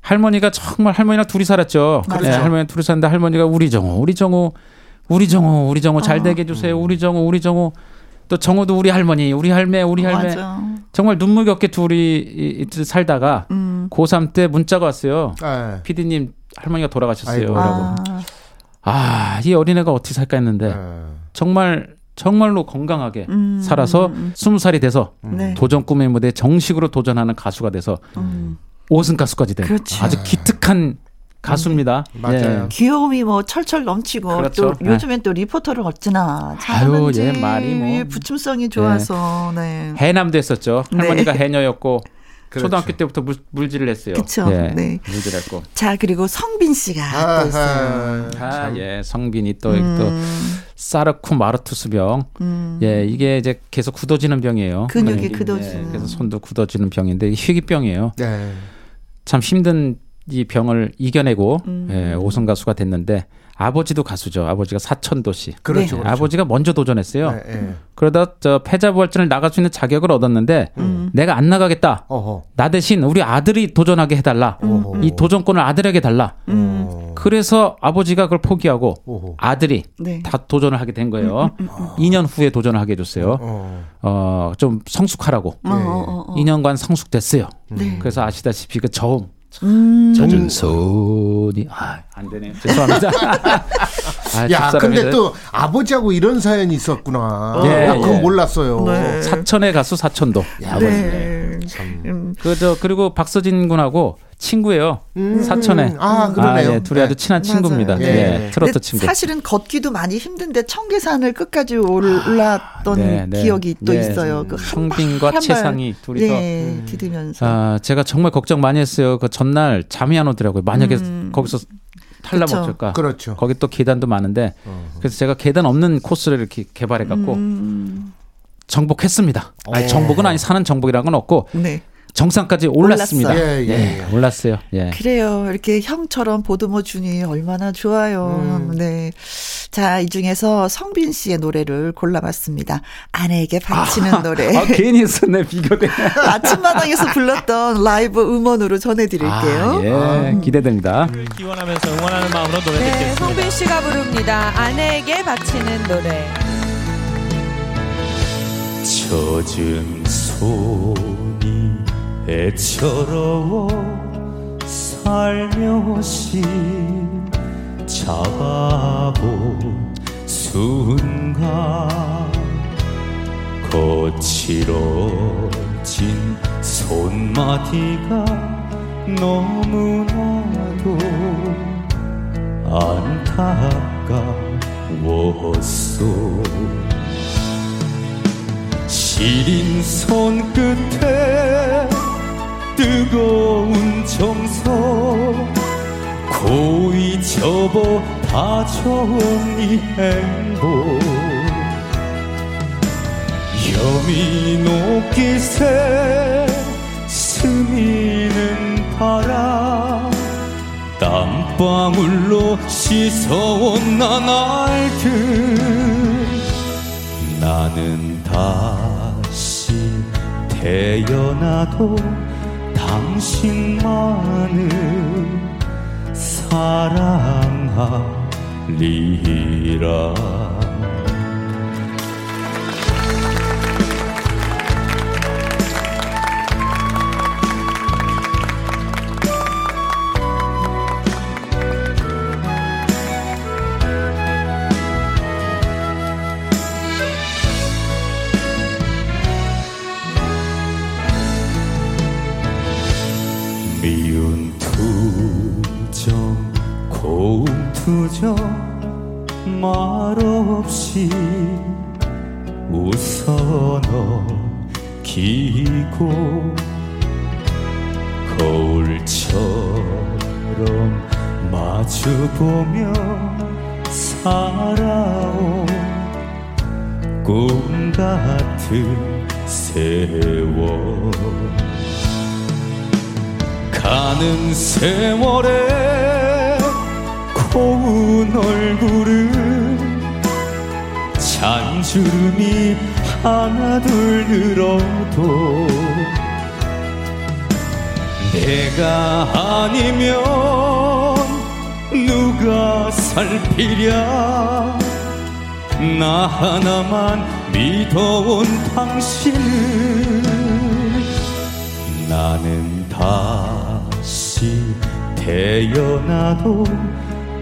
할머니가 정말 할머니랑 둘이 살았죠. 그렇죠. 예, 할머니랑 둘이 살았는데 할머니가 우리 정우 잘 되게 해주세요. 우리 정우. 또 정우도 우리 할머니, 우리 할매. 맞아. 정말 눈물겹게 둘이 살다가 고3 때 문자가 왔어요. 아, 네. PD님 할머니가 돌아가셨어요. 아이고. 라고. 아, 이 어린애가 어떻게 살까 했는데 정말로 건강하게 살아서 20살이 돼서 도전 꿈의 무대에 정식으로 도전하는 가수가 돼서 5승 가수까지 된 그렇죠. 아주 기특한 가수입니다. 맞아요. 예. 귀여움이 뭐 철철 넘치고 그렇죠. 또 요즘엔 네. 또 리포터를 어찌나 잘하는지 아유, 예, 말이 뭐. 부침성이 좋아서 네. 네. 해남도 했었죠. 할머니가 네. 해녀였고 그렇죠. 초등학교 때부터 물질을 했어요. 그렇죠. 예. 네. 물질했고. 자 그리고 성빈 씨가 또 있어요. 아, 예, 성빈이 또 사르코 마르투스병. 예, 이게 이제 계속 굳어지는 병이에요. 근육이 굳어지는. 예, 그래서 손도 굳어지는 병인데 희귀병이에요. 네. 참 힘든. 이 병을 이겨내고 예, 5승 가수가 됐는데 아버지도 가수죠. 아버지가 사천도시. 그렇죠, 네. 그렇죠. 아버지가 먼저 도전했어요. 네, 네. 그러다 저 패자부활전을 나갈 수 있는 자격을 얻었는데 내가 안 나가겠다. 어허. 나 대신 우리 아들이 도전하게 해달라. 어허. 이 도전권을 아들에게 달라. 그래서 아버지가 그걸 포기하고 어허. 아들이 네. 다 도전을 하게 된 거예요. 2년 후에 도전을 하게 해줬어요. 좀 성숙하라고. 네. 2년간 성숙됐어요. 네. 그래서 아시다시피 그 저음. 젖은 손이 안 되네요. 죄송합니다. 야, 근데 또 아버지하고 이런 사연이 있었구나. 예, 그건 예. 몰랐어요. 네. 사천에 가수 사천도. 야, 네. 그리고 박서진 군하고 친구예요. 사천에. 아, 그러네요. 아, 예, 둘이 네. 아주 친한 친구입니다. 예. 예. 트로트 친구. 사실은 걷기도 많이 힘든데 청계산을 끝까지 올랐던 네. 기억이 또 있어요. 그 성빈과 최상이 둘이서 디디면서. 아, 제가 정말 걱정 많이 했어요. 그 전날 잠이 안 오더라고요. 만약에 거기서 탈락 어쩔까? 그렇죠. 거기 또 계단도 많은데 그래서 제가 계단 없는 코스를 이렇게 개발해 갖고 정복했습니다. 아니, 정복은 아니 사는 정복이라는 건 없고 네. 정상까지 올랐습니다. 예, 올랐어요. 예. 그래요. 이렇게 형처럼 보듬어 주니 얼마나 좋아요. 네. 자, 이 중에서 성빈 씨의 노래를 골라봤습니다. 아내에게 바치는 노래. 아, 괜히 했었네, 비교돼. 아침마당에서 불렀던 라이브 음원으로 전해드릴게요. 아, 예, 기대됩니다. 기원하면서 응원하는 마음으로 노래 듣겠습니다. 네, 성빈 씨가 부릅니다. 아내에게 바치는 노래. 젖은 손이 애처로워 살며시 잡아본 순간 거칠어진 손마디가 너무나도 안타까웠소. 시린 손끝에 뜨거운 정서 고이 접어 다져온 이 행복 염이 높기 새 스미는 바람 땀방울로 씻어온 난 알 듯 나는 다시 태어나도 당신만을 사랑하리라. 미운 투정 고운 투정 말없이 웃어 넘기고 거울처럼 마주보며 살아온 꿈같은 세월. 가는 세월에 고운 얼굴은 잔주름이 하나둘 늘어도 내가 아니면 누가 살피랴. 나 하나만 믿어온 당신을 나는 다시 태어나도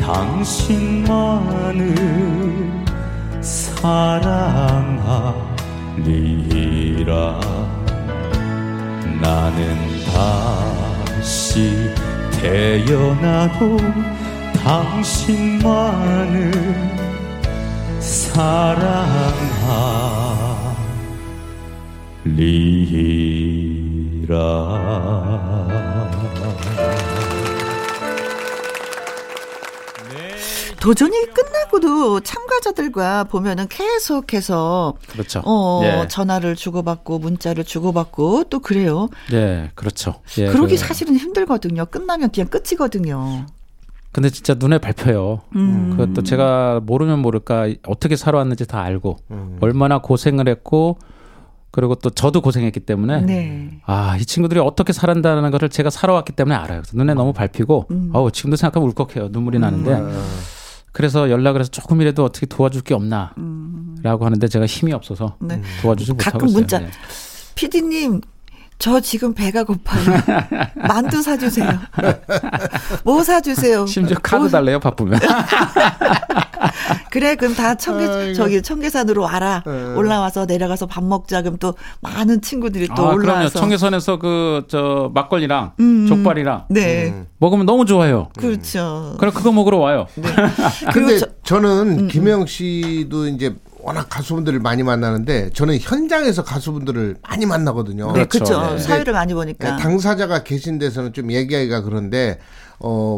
당신만을 사랑하리라. 나는 다시 태어나도 당신만을 사랑하리라. 도전이 끝나고도 참가자들과 보면은 계속해서 그렇죠. 예. 전화를 주고받고 문자를 주고받고 또 그래요. 네, 그렇죠. 예, 그러기 사실은 힘들거든요. 끝나면 그냥 끝이거든요. 근데 진짜 눈에 밟혀요. 그것도 제가 모르면 모를까 어떻게 살아왔는지 다 알고 얼마나 고생을 했고 그리고 또 저도 고생했기 때문에 네. 아, 이 친구들이 어떻게 살았다는 것을 제가 살아왔기 때문에 알아요. 그래서 눈에 너무 밟히고 아우, 지금도 생각하면 울컥해요. 눈물이 나는데 그래서 연락을 해서 조금이라도 어떻게 도와줄 게 없나 라고 하는데 제가 힘이 없어서 네. 도와주지 못하고 가끔 있어요. 문자 네. PD님 저 지금 배가 고파요. 만두 사주세요. 뭐 사주세요. 심지어 카드 뭐... 달래요. 바쁘면. 그래 그럼 다 청계산으로 와라. 올라와서 내려가서 밥 먹자. 그럼 또 많은 친구들이 또 올라와서. 그럼요. 청계산에서 저 막걸리랑 족발이랑 네. 먹으면 너무 좋아요. 그렇죠. 그럼 그거 먹으러 와요. 네. 근데 저는 김혜영 씨도 이제 워낙 가수분들을 많이 만나는데 저는 현장에서 가수분들을 많이 만나거든요. 네, 그렇죠. 네. 사회를 많이 보니까. 당사자가 계신 데서는 좀 얘기하기가 그런데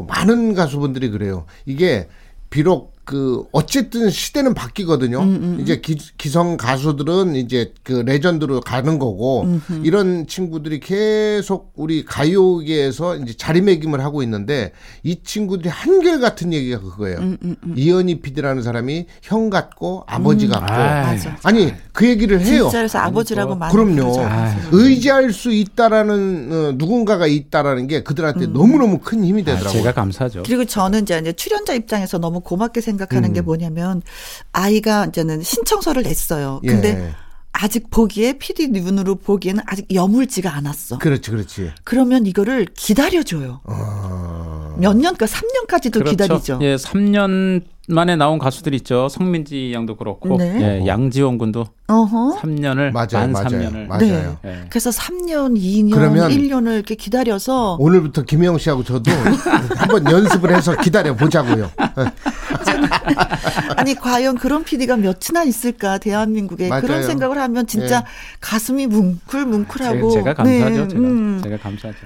많은 가수분들이 그래요. 이게 비록 어쨌든 시대는 바뀌거든요. 이제 기성 가수들은 이제 레전드로 가는 거고 이런 친구들이 계속 우리 가요계에서 이제 자리매김을 하고 있는데 이 친구들이 한결같은 얘기가 그거예요. 이현희 PD라는 사람이 형 같고 아버지 같고. 아니, 그 얘기를 해요. 진짜에서 아버지라고 많이 그럼요. 의지할 수 있다라는 누군가가 있다라는 게 그들한테 너무너무 큰 힘이 되더라고요. 제가 감사하죠. 그리고 저는 이제 출연자 입장에서 너무 고맙게 생각하는 게 뭐냐면 아이가 이제는 신청서를 냈어요. 근데 예. 아직 보기에 PD 눈으로 보기에는 아직 여물지가 않았어. 그렇지, 그렇지. 그러면 이거를 기다려줘요. 몇 년까 3년까지도 그렇죠. 기다리죠. 예, 3년 만에 나온 가수들이 있죠. 성민지 양도 그렇고 네. 예, 양지원 군도 3년을 맞아요, 만 3년을. 맞아요. 네. 예. 그래서 3년, 2년, 1년을 이렇게 기다려서 오늘부터 김혜영 씨하고 저도 한번 연습을 해서 기다려보자고요. 아니 과연 그런 PD가 몇이나 있을까 대한민국에. 맞아요. 그런 생각을 하면 진짜 네. 가슴이 뭉클뭉클하고. 제가 감사하죠. 네. 제가 감사하죠.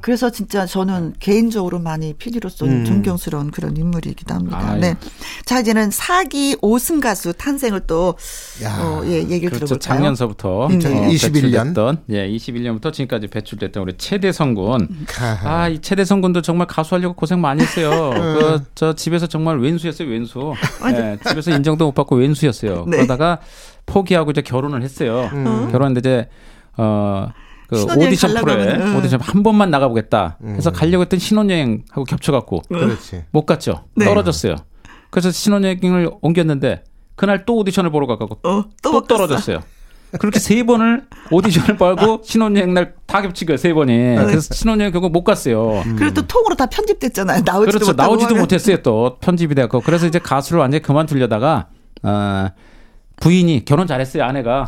그래서 진짜 저는 개인적으로 많이 PD로서는 존경스러운 그런 인물이기도 합니다. 네. 자, 이제는 4기 5승 가수 탄생을 또 얘기를 그렇죠. 들어볼까요? 작년서부터 2021년 예, 21년부터 지금까지 배출됐던 우리 최대성 군. 이 최대성 군도 정말 가수하려고 고생 많이 했어요. 저 집에서 정말 왼수였어요. 왼수. 예, 집에서 인정도 못 받고 왼수였어요. 네. 그러다가 포기하고 이제 결혼을 했어요. 결혼했는데 이제 그 오디션 프로에 오디션 한 번만 나가보겠다 해서 가려고 했던 신혼여행하고 겹쳐갖고 못 갔죠. 네. 떨어졌어요. 그래서 신혼여행을 옮겼는데 그날 또 오디션을 보러 가갖고 또 떨어졌어요. 그렇게 세 번을 오디션을 보고 신혼여행 날 다 겹치고요. 세 번이. 그래서 신혼여행 결국 못 갔어요. 그리고 또 통으로 다 편집됐잖아요. 나오지도 못했어요. 또 편집이 돼갖고. 그래서 이제 가수를 완전히 그만두려다가 부인이 결혼 잘했어요. 아내가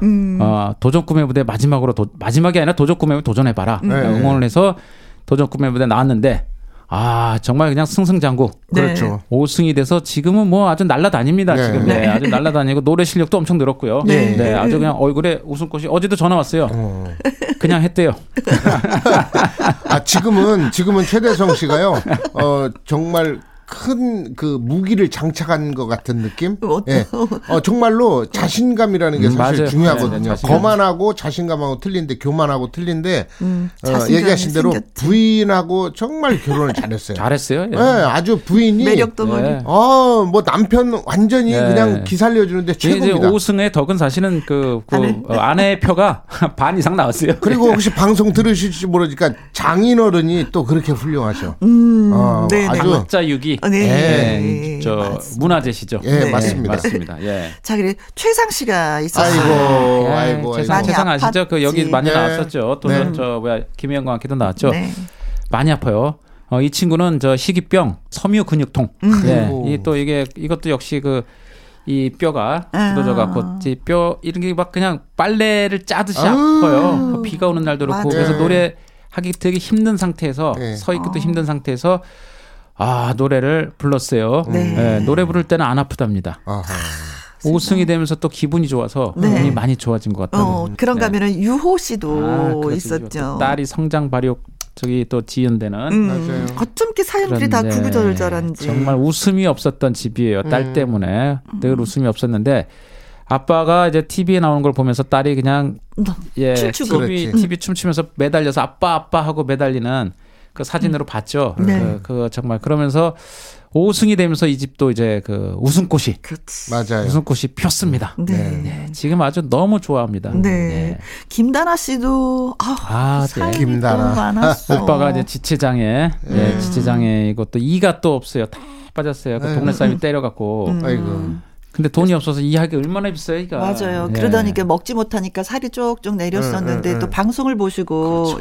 도전 꿈의 무대 마지막으로 마지막이 아니라 도전 꿈의 무대 도전해봐라 응원을 해서 도전 꿈의 무대 나왔는데 아, 정말 그냥 승승장구. 네. 그렇죠. 5승이 돼서 지금은 뭐 아주 날라다닙니다. 네. 지금. 네. 네. 아주 날라다니고 노래 실력도 엄청 늘었고요. 네. 네. 아주 그냥 얼굴에 웃음꽃이 어제도 전화 왔어요. 그냥 했대요. 아, 지금은 최대성 씨가요. 정말 큰 그 무기를 장착한 것 같은 느낌? 예. 정말로 자신감이라는 게 사실 맞아요. 중요하거든요. 네, 자신감. 거만하고 자신감하고 틀린데 교만하고 틀린데 얘기하신 대로 생겼지. 부인하고 정말 결혼을 잘했어요. 잘했어요. 예. 네, 아주 부인이 매력도 많이. 네. 뭐 남편 완전히 네. 그냥 기살려주는데 최고입니다. 5승의 덕은 사실은 아내의 표가 반 이상 나왔어요. 그리고 혹시 방송 들으실지 모르니까 장인어른이 또 그렇게 훌륭하셔. 네, 아주 박자 유기. 네, 저 문화재시죠. 예, 네, 맞습니다. 맞습니다. 예. 자, 그래 최상 씨가 있었어요. 아이고, 최상 아시죠? 그 여기 많이 나왔었죠. 또 저 김혜영과 함께도 나왔죠. 네. 많이 아파요. 이 친구는 저 희귀병, 섬유 근육통. 네, 이것도 역시 이 뼈가 굳어져 갖고 뼈 이런 게 막 그냥 빨래를 짜듯이 아파요. 비가 오는 날도 그렇고 그래서 노래 하기 되게 힘든 상태에서 서 있기도 힘든 상태에서. 아, 노래를 불렀어요. 네. 네, 노래 부를 때는 안 아프답니다. 아하. 5승이 되면서 또 기분이 좋아서 기분이 많이 좋아진 것 같다고. 그런가 하면 유호 씨도 있었죠. 딸이 성장 발육 저기 또 지연되는. 맞아요. 어쩜 이렇게 사연들이 다 구구절절한지. 정말 웃음이 없었던 집이에요. 딸 때문에 늘 웃음이 없었는데 아빠가 이제 TV에 나오는 걸 보면서 딸이 그냥 춤추고 TV 춤추면서 매달려서 아빠 하고 매달리는. 그 사진으로 봤죠. 네. 정말 그러면서 5승이 되면서 이 집도 이제 웃음꽃이 맞아요. 웃음꽃이 폈습니다. 네. 네. 지금 아주 너무 좋아합니다. 네. 네. 김다나 씨도 사연이 김다나. 너무 많았어. 오빠가 이제 지체장애, 지체장애이고 또 이가 또 없어요. 다 빠졌어요. 그 동네 사람이 때려갖고. 아이고. 근데 돈이 없어서 이 하기 얼마나 비싸요, 이가. 맞아요. 그러다니까 먹지 못하니까 살이 쪽쪽 내렸었는데 또 방송을 보시고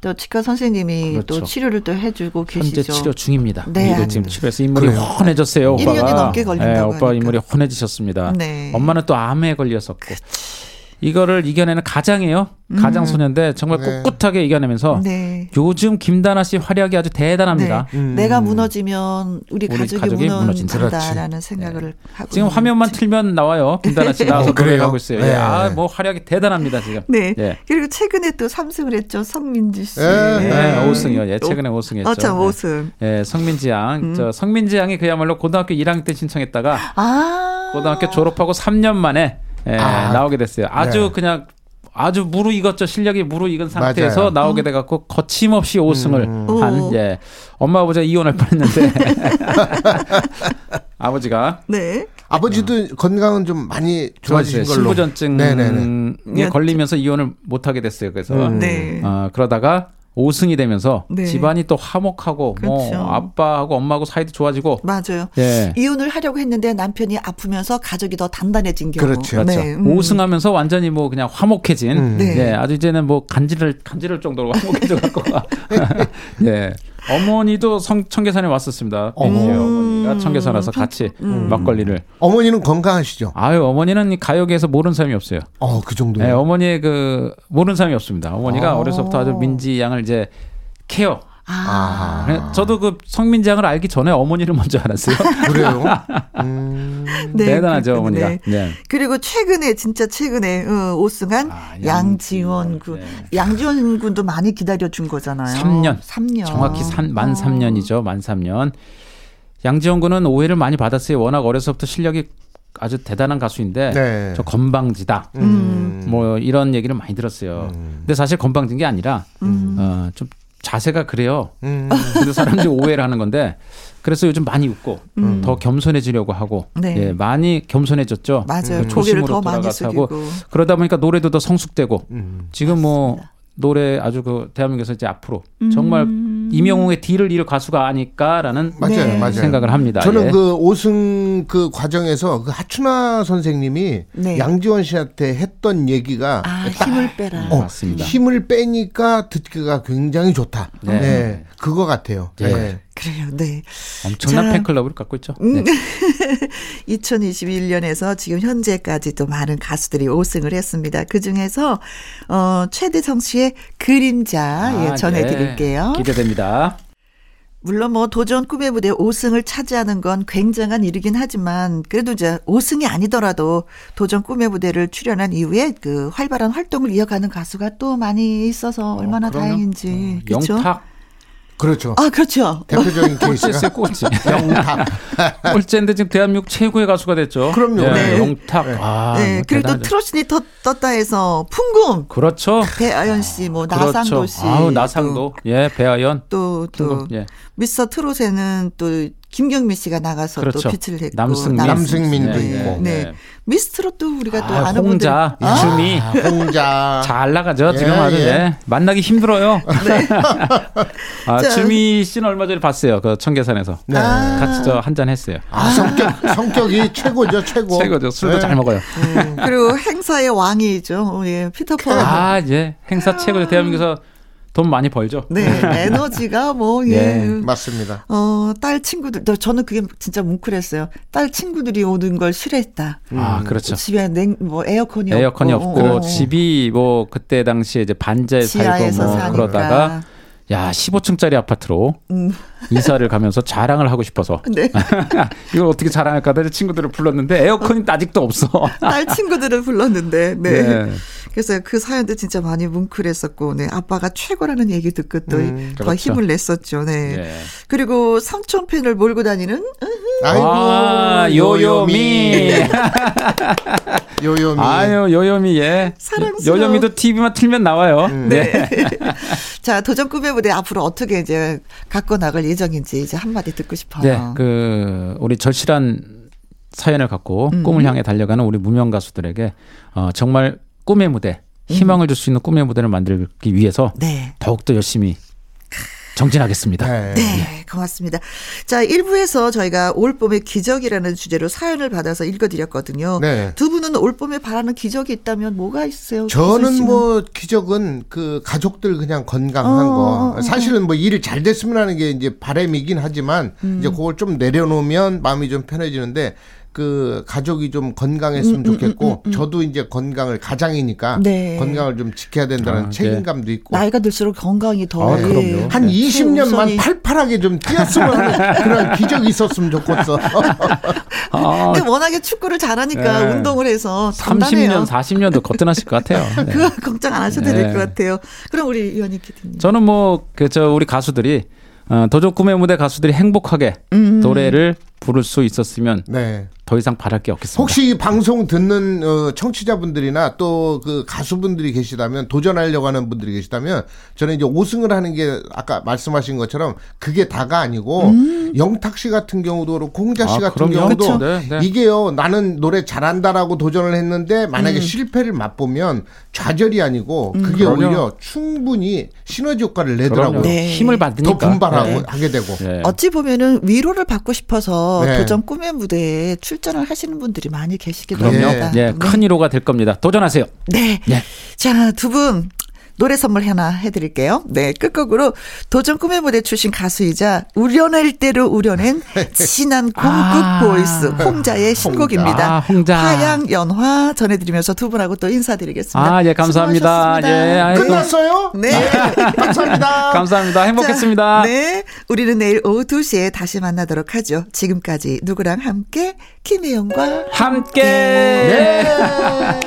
또 치과 선생님이 또 치료를 또 해주고 계시죠. 현재 치료 중입니다. 네, 이거 지금 치료해서 인물이 훤해졌어요. 1년이 넘게 걸린다고 하니까. 오빠 인물이 훤해지셨습니다. 네. 엄마는 또 암에 걸렸었고. 그치. 이거를 이겨내는 가장이에요. 가장소녀인데 정말 꿋꿋하게 이겨내면서 요즘 김다나 씨 활약이 아주 대단합니다. 네. 내가 무너지면 우리 가족이 무너진다라는 생각을 하고 지금 화면만 틀면 나와요. 김다나 씨 나와서 노래하고 있어요. 네. 뭐 활약이 대단합니다 지금. 네. 네. 그리고 최근에 또 3승을 했죠. 성민지 씨. 5승이요. 최근에 5승했죠. 참 5승. 네. 성민지 양. 성민지 양이 그야말로 고등학교 1학년 때 신청했다가 고등학교 졸업하고 3년 만에 나오게 됐어요. 아주 그냥 아주 무르익었죠. 실력이 무르익은 상태에서 나오게 돼갖고 거침없이 5승을 한. 엄마 아버지가 이혼할 뻔했는데 아버지가 아버지도 건강은 좀 많이 좋아지신 걸로. 신부전증에 걸리면서 이혼을 못하게 됐어요. 그래서 그러다가 5승이 되면서 집안이 또 화목하고 그렇죠. 뭐 아빠하고 엄마하고 사이도 좋아지고. 맞아요. 이혼을 하려고 했는데 남편이 아프면서 가족이 더 단단해진 경우. 그렇죠. 5승하면서 완전히 뭐 그냥 화목해진. 아주 이제는 뭐 간지를 정도로 화목해져갖고. 어머니도 청계산에 왔었습니다. 어머니가 청계산 와서 같이 막걸리를. 어머니는 건강하시죠? 아유, 어머니는 가요계에서 모르는 사람이 없어요. 그 정도요? 네, 어머니의 모르는 사람이 없습니다. 어머니가 어려서부터 아주 민지 양을 이제 케어. 저도 성민지 양을 알기 전에 어머니를 먼저 알았어요. 그래요? 대단하죠, 어머니가. 네. 그리고 최근에 5승한 양지원 군. 양지원 군도 많이 기다려준 거잖아요. 3년. 정확히 만 3년이죠. 만 3년. 양지원 군은 오해를 많이 받았어요. 워낙 어려서부터 실력이 아주 대단한 가수인데 저 건방지다 뭐 이런 얘기를 많이 들었어요. 근데 사실 건방진 게 아니라 좀 자세가 그래요. 근데 사람들이 오해를 하는 건데 그래서 요즘 많이 웃고 더 겸손해지려고 하고 많이 겸손해졌죠. 맞아요. 초심으로 더 돌아가서 많이 하고 그러다 보니까 노래도 더 성숙되고 지금 뭐 노래 아주 대한민국에서 이제 앞으로 정말 임영웅의 뒤를 이을 가수가 아닐까라는 생각을 합니다. 저는 5승 과정에서 하춘아 선생님이 양지원 씨한테 했던 얘기가 힘을 빼라. 맞습니다. 힘을 빼니까 듣기가 굉장히 좋다. 네. 그거 같아요. 그래요. 네. 엄청난 팬클럽을 갖고 있죠. 2021년에서 지금 현재까지도 많은 가수들이 5승을 했습니다. 그중에서 최대성 씨의 그림자 전해드릴게요. 기대됩니다. 물론 뭐 도전 꿈의 무대 5승을 차지하는 건 굉장한 일이긴 하지만 그래도 이제 5승이 아니더라도 도전 꿈의 무대를 출연한 이후에 그 활발한 활동을 이어가는 가수가 또 많이 있어서 얼마나 다행인지. 그렇죠? 영탁. 그렇죠. 아, 그렇죠. 대표적인 케이스가 꼴찌. 영탁. 꼴찌인데 지금 대한민국 최고의 가수가 됐죠. 그럼요. 네. 네. 영탁. 네. 아, 네. 그리고 또 트롯신이 떴다 해서 풍금. 그렇죠. 배아연 씨, 뭐 그렇죠. 나상도 씨. 아우, 나상도. 또, 예, 배아연. 또 예. 미스터 트롯에는 또 김경미 씨가 나가서 그렇죠. 또 빛을 냈고. 남승민도 네. 있고. 네. 네. 미스터 트롯도 우리가 또 아는 분들. 홍자, 이충미. 홍자. 잘 나가죠. 예, 지금 아주. 예. 네. 만나기 힘들어요. 네. 아, 주미 씨는 얼마 전에 봤어요. 그 청계산에서. 네. 같이 저 한잔 했어요. 아, 성격이 최고죠. 최고죠. 술도 네. 잘 먹어요. 그리고 행사의 왕이죠. 예, 피터폰. 아, 예. 행사 최고죠. 대한민국에서. 돈 많이 벌죠. 네, 에너지가 뭐 예. 네, 맞습니다. 딸 친구들, 저는 그게 진짜 뭉클했어요. 딸 친구들이 오는 걸 싫어했다. 아, 그렇죠. 집에 뭐 에어컨이 없고 집이 뭐 그때 당시에 이제 반지하에 살고 뭐 그러다가 야 15층짜리 아파트로 이사를 가면서 자랑을 하고 싶어서. 네. 이걸 어떻게 자랑할까? 내 친구들을 불렀는데 에어컨이 아직도 없어. 딸 친구들을 불렀는데. 네. 네. 그래서 그 사연도 진짜 많이 뭉클했었고, 네. 아빠가 최고라는 얘기 듣고 또 더 그렇죠. 힘을 냈었죠. 네. 예. 그리고 삼촌 팬을 몰고 다니는. 아이고, 아, 요요미. 요요미. 아유, 요요미, 예. 사랑스러워. 요요미도 TV만 틀면 나와요. 네. 자, 도전 꿈의 무대 앞으로 어떻게 이제 갖고 나갈 예정인지 이제 한마디 듣고 싶어요. 네. 그, 우리 절실한 사연을 갖고 꿈을 향해 달려가는 우리 무명 가수들에게 정말 꿈의 무대, 희망을 줄 수 있는 꿈의 무대를 만들기 위해서 네. 더욱더 열심히 정진하겠습니다. 네. 네, 고맙습니다. 자, 1부에서 저희가 올봄의 기적이라는 주제로 사연을 받아서 읽어드렸거든요. 네. 두 분은 올봄에 바라는 기적이 있다면 뭐가 있어요? 저는 뭐 기적은 그 가족들 그냥 건강한 거. 사실은 뭐 일 잘 됐으면 하는 게 이제 바람이긴 하지만 이제 그걸 좀 내려놓으면 마음이 좀 편해지는데 그 가족이 좀 건강했으면 좋겠고 저도 이제 건강을 가장이니까 네. 건강을 좀 지켜야 된다는 책임감도 네. 있고 나이가 들수록 건강이 더 한 20년만 팔팔하게 좀 뛰었으면 하는 그런 기적이 있었으면 좋겠어. 근데 워낙에 축구를 잘하니까 네. 운동을 해서 30년 40년도 거뜬하실 것 같아요. 네. 그거 걱정 안 하셔도 네. 될 것 같아요. 그럼 우리 이현희 PD님. 저는 뭐 우리 가수들이 도전 꿈의 무대 가수들이 행복하게 노래를 부를 수 있었으면 네. 더 이상 바랄 게 없겠습니다. 혹시 이 방송 듣는 청취자분들이나 또 그 가수분들이 계시다면 도전하려고 하는 분들이 계시다면 저는 이제 5승을 하는 게 아까 말씀하신 것처럼 그게 다가 아니고 영탁 씨 같은 경우도 그렇고 홍자 씨 같은 경우도 네, 네. 이게요 나는 노래 잘한다라고 도전을 했는데 만약에 실패를 맛보면 좌절이 아니고 그게 오히려 충분히 시너지 효과를 내더라고요. 네. 힘을 받으니까. 더 분발하고 네. 하게 되고. 네. 어찌 보면은 위로를 받고 싶어서 네. 도전 꿈의 무대에 출전을 하시는 분들이 많이 계시게 됩니다. 예, 큰 위로가 될 겁니다. 도전하세요. 네. 예. 자, 두 분 노래 선물 하나 해드릴게요. 네, 끝곡으로 도전 꿈의 무대 출신 가수이자 우려낼 대로 우려낸 진한 공국 보이스 홍자의 신곡입니다. 홍자. 화양 연화 전해드리면서 두 분하고 또 인사드리겠습니다. 아, 예, 감사합니다. 예, 끝났어요? 네. 감사합니다. 감사합니다. 행복했습니다. 자, 네, 우리는 내일 오후 2시에 다시 만나도록 하죠. 지금까지 누구랑 함께 김혜영과 함께. 네.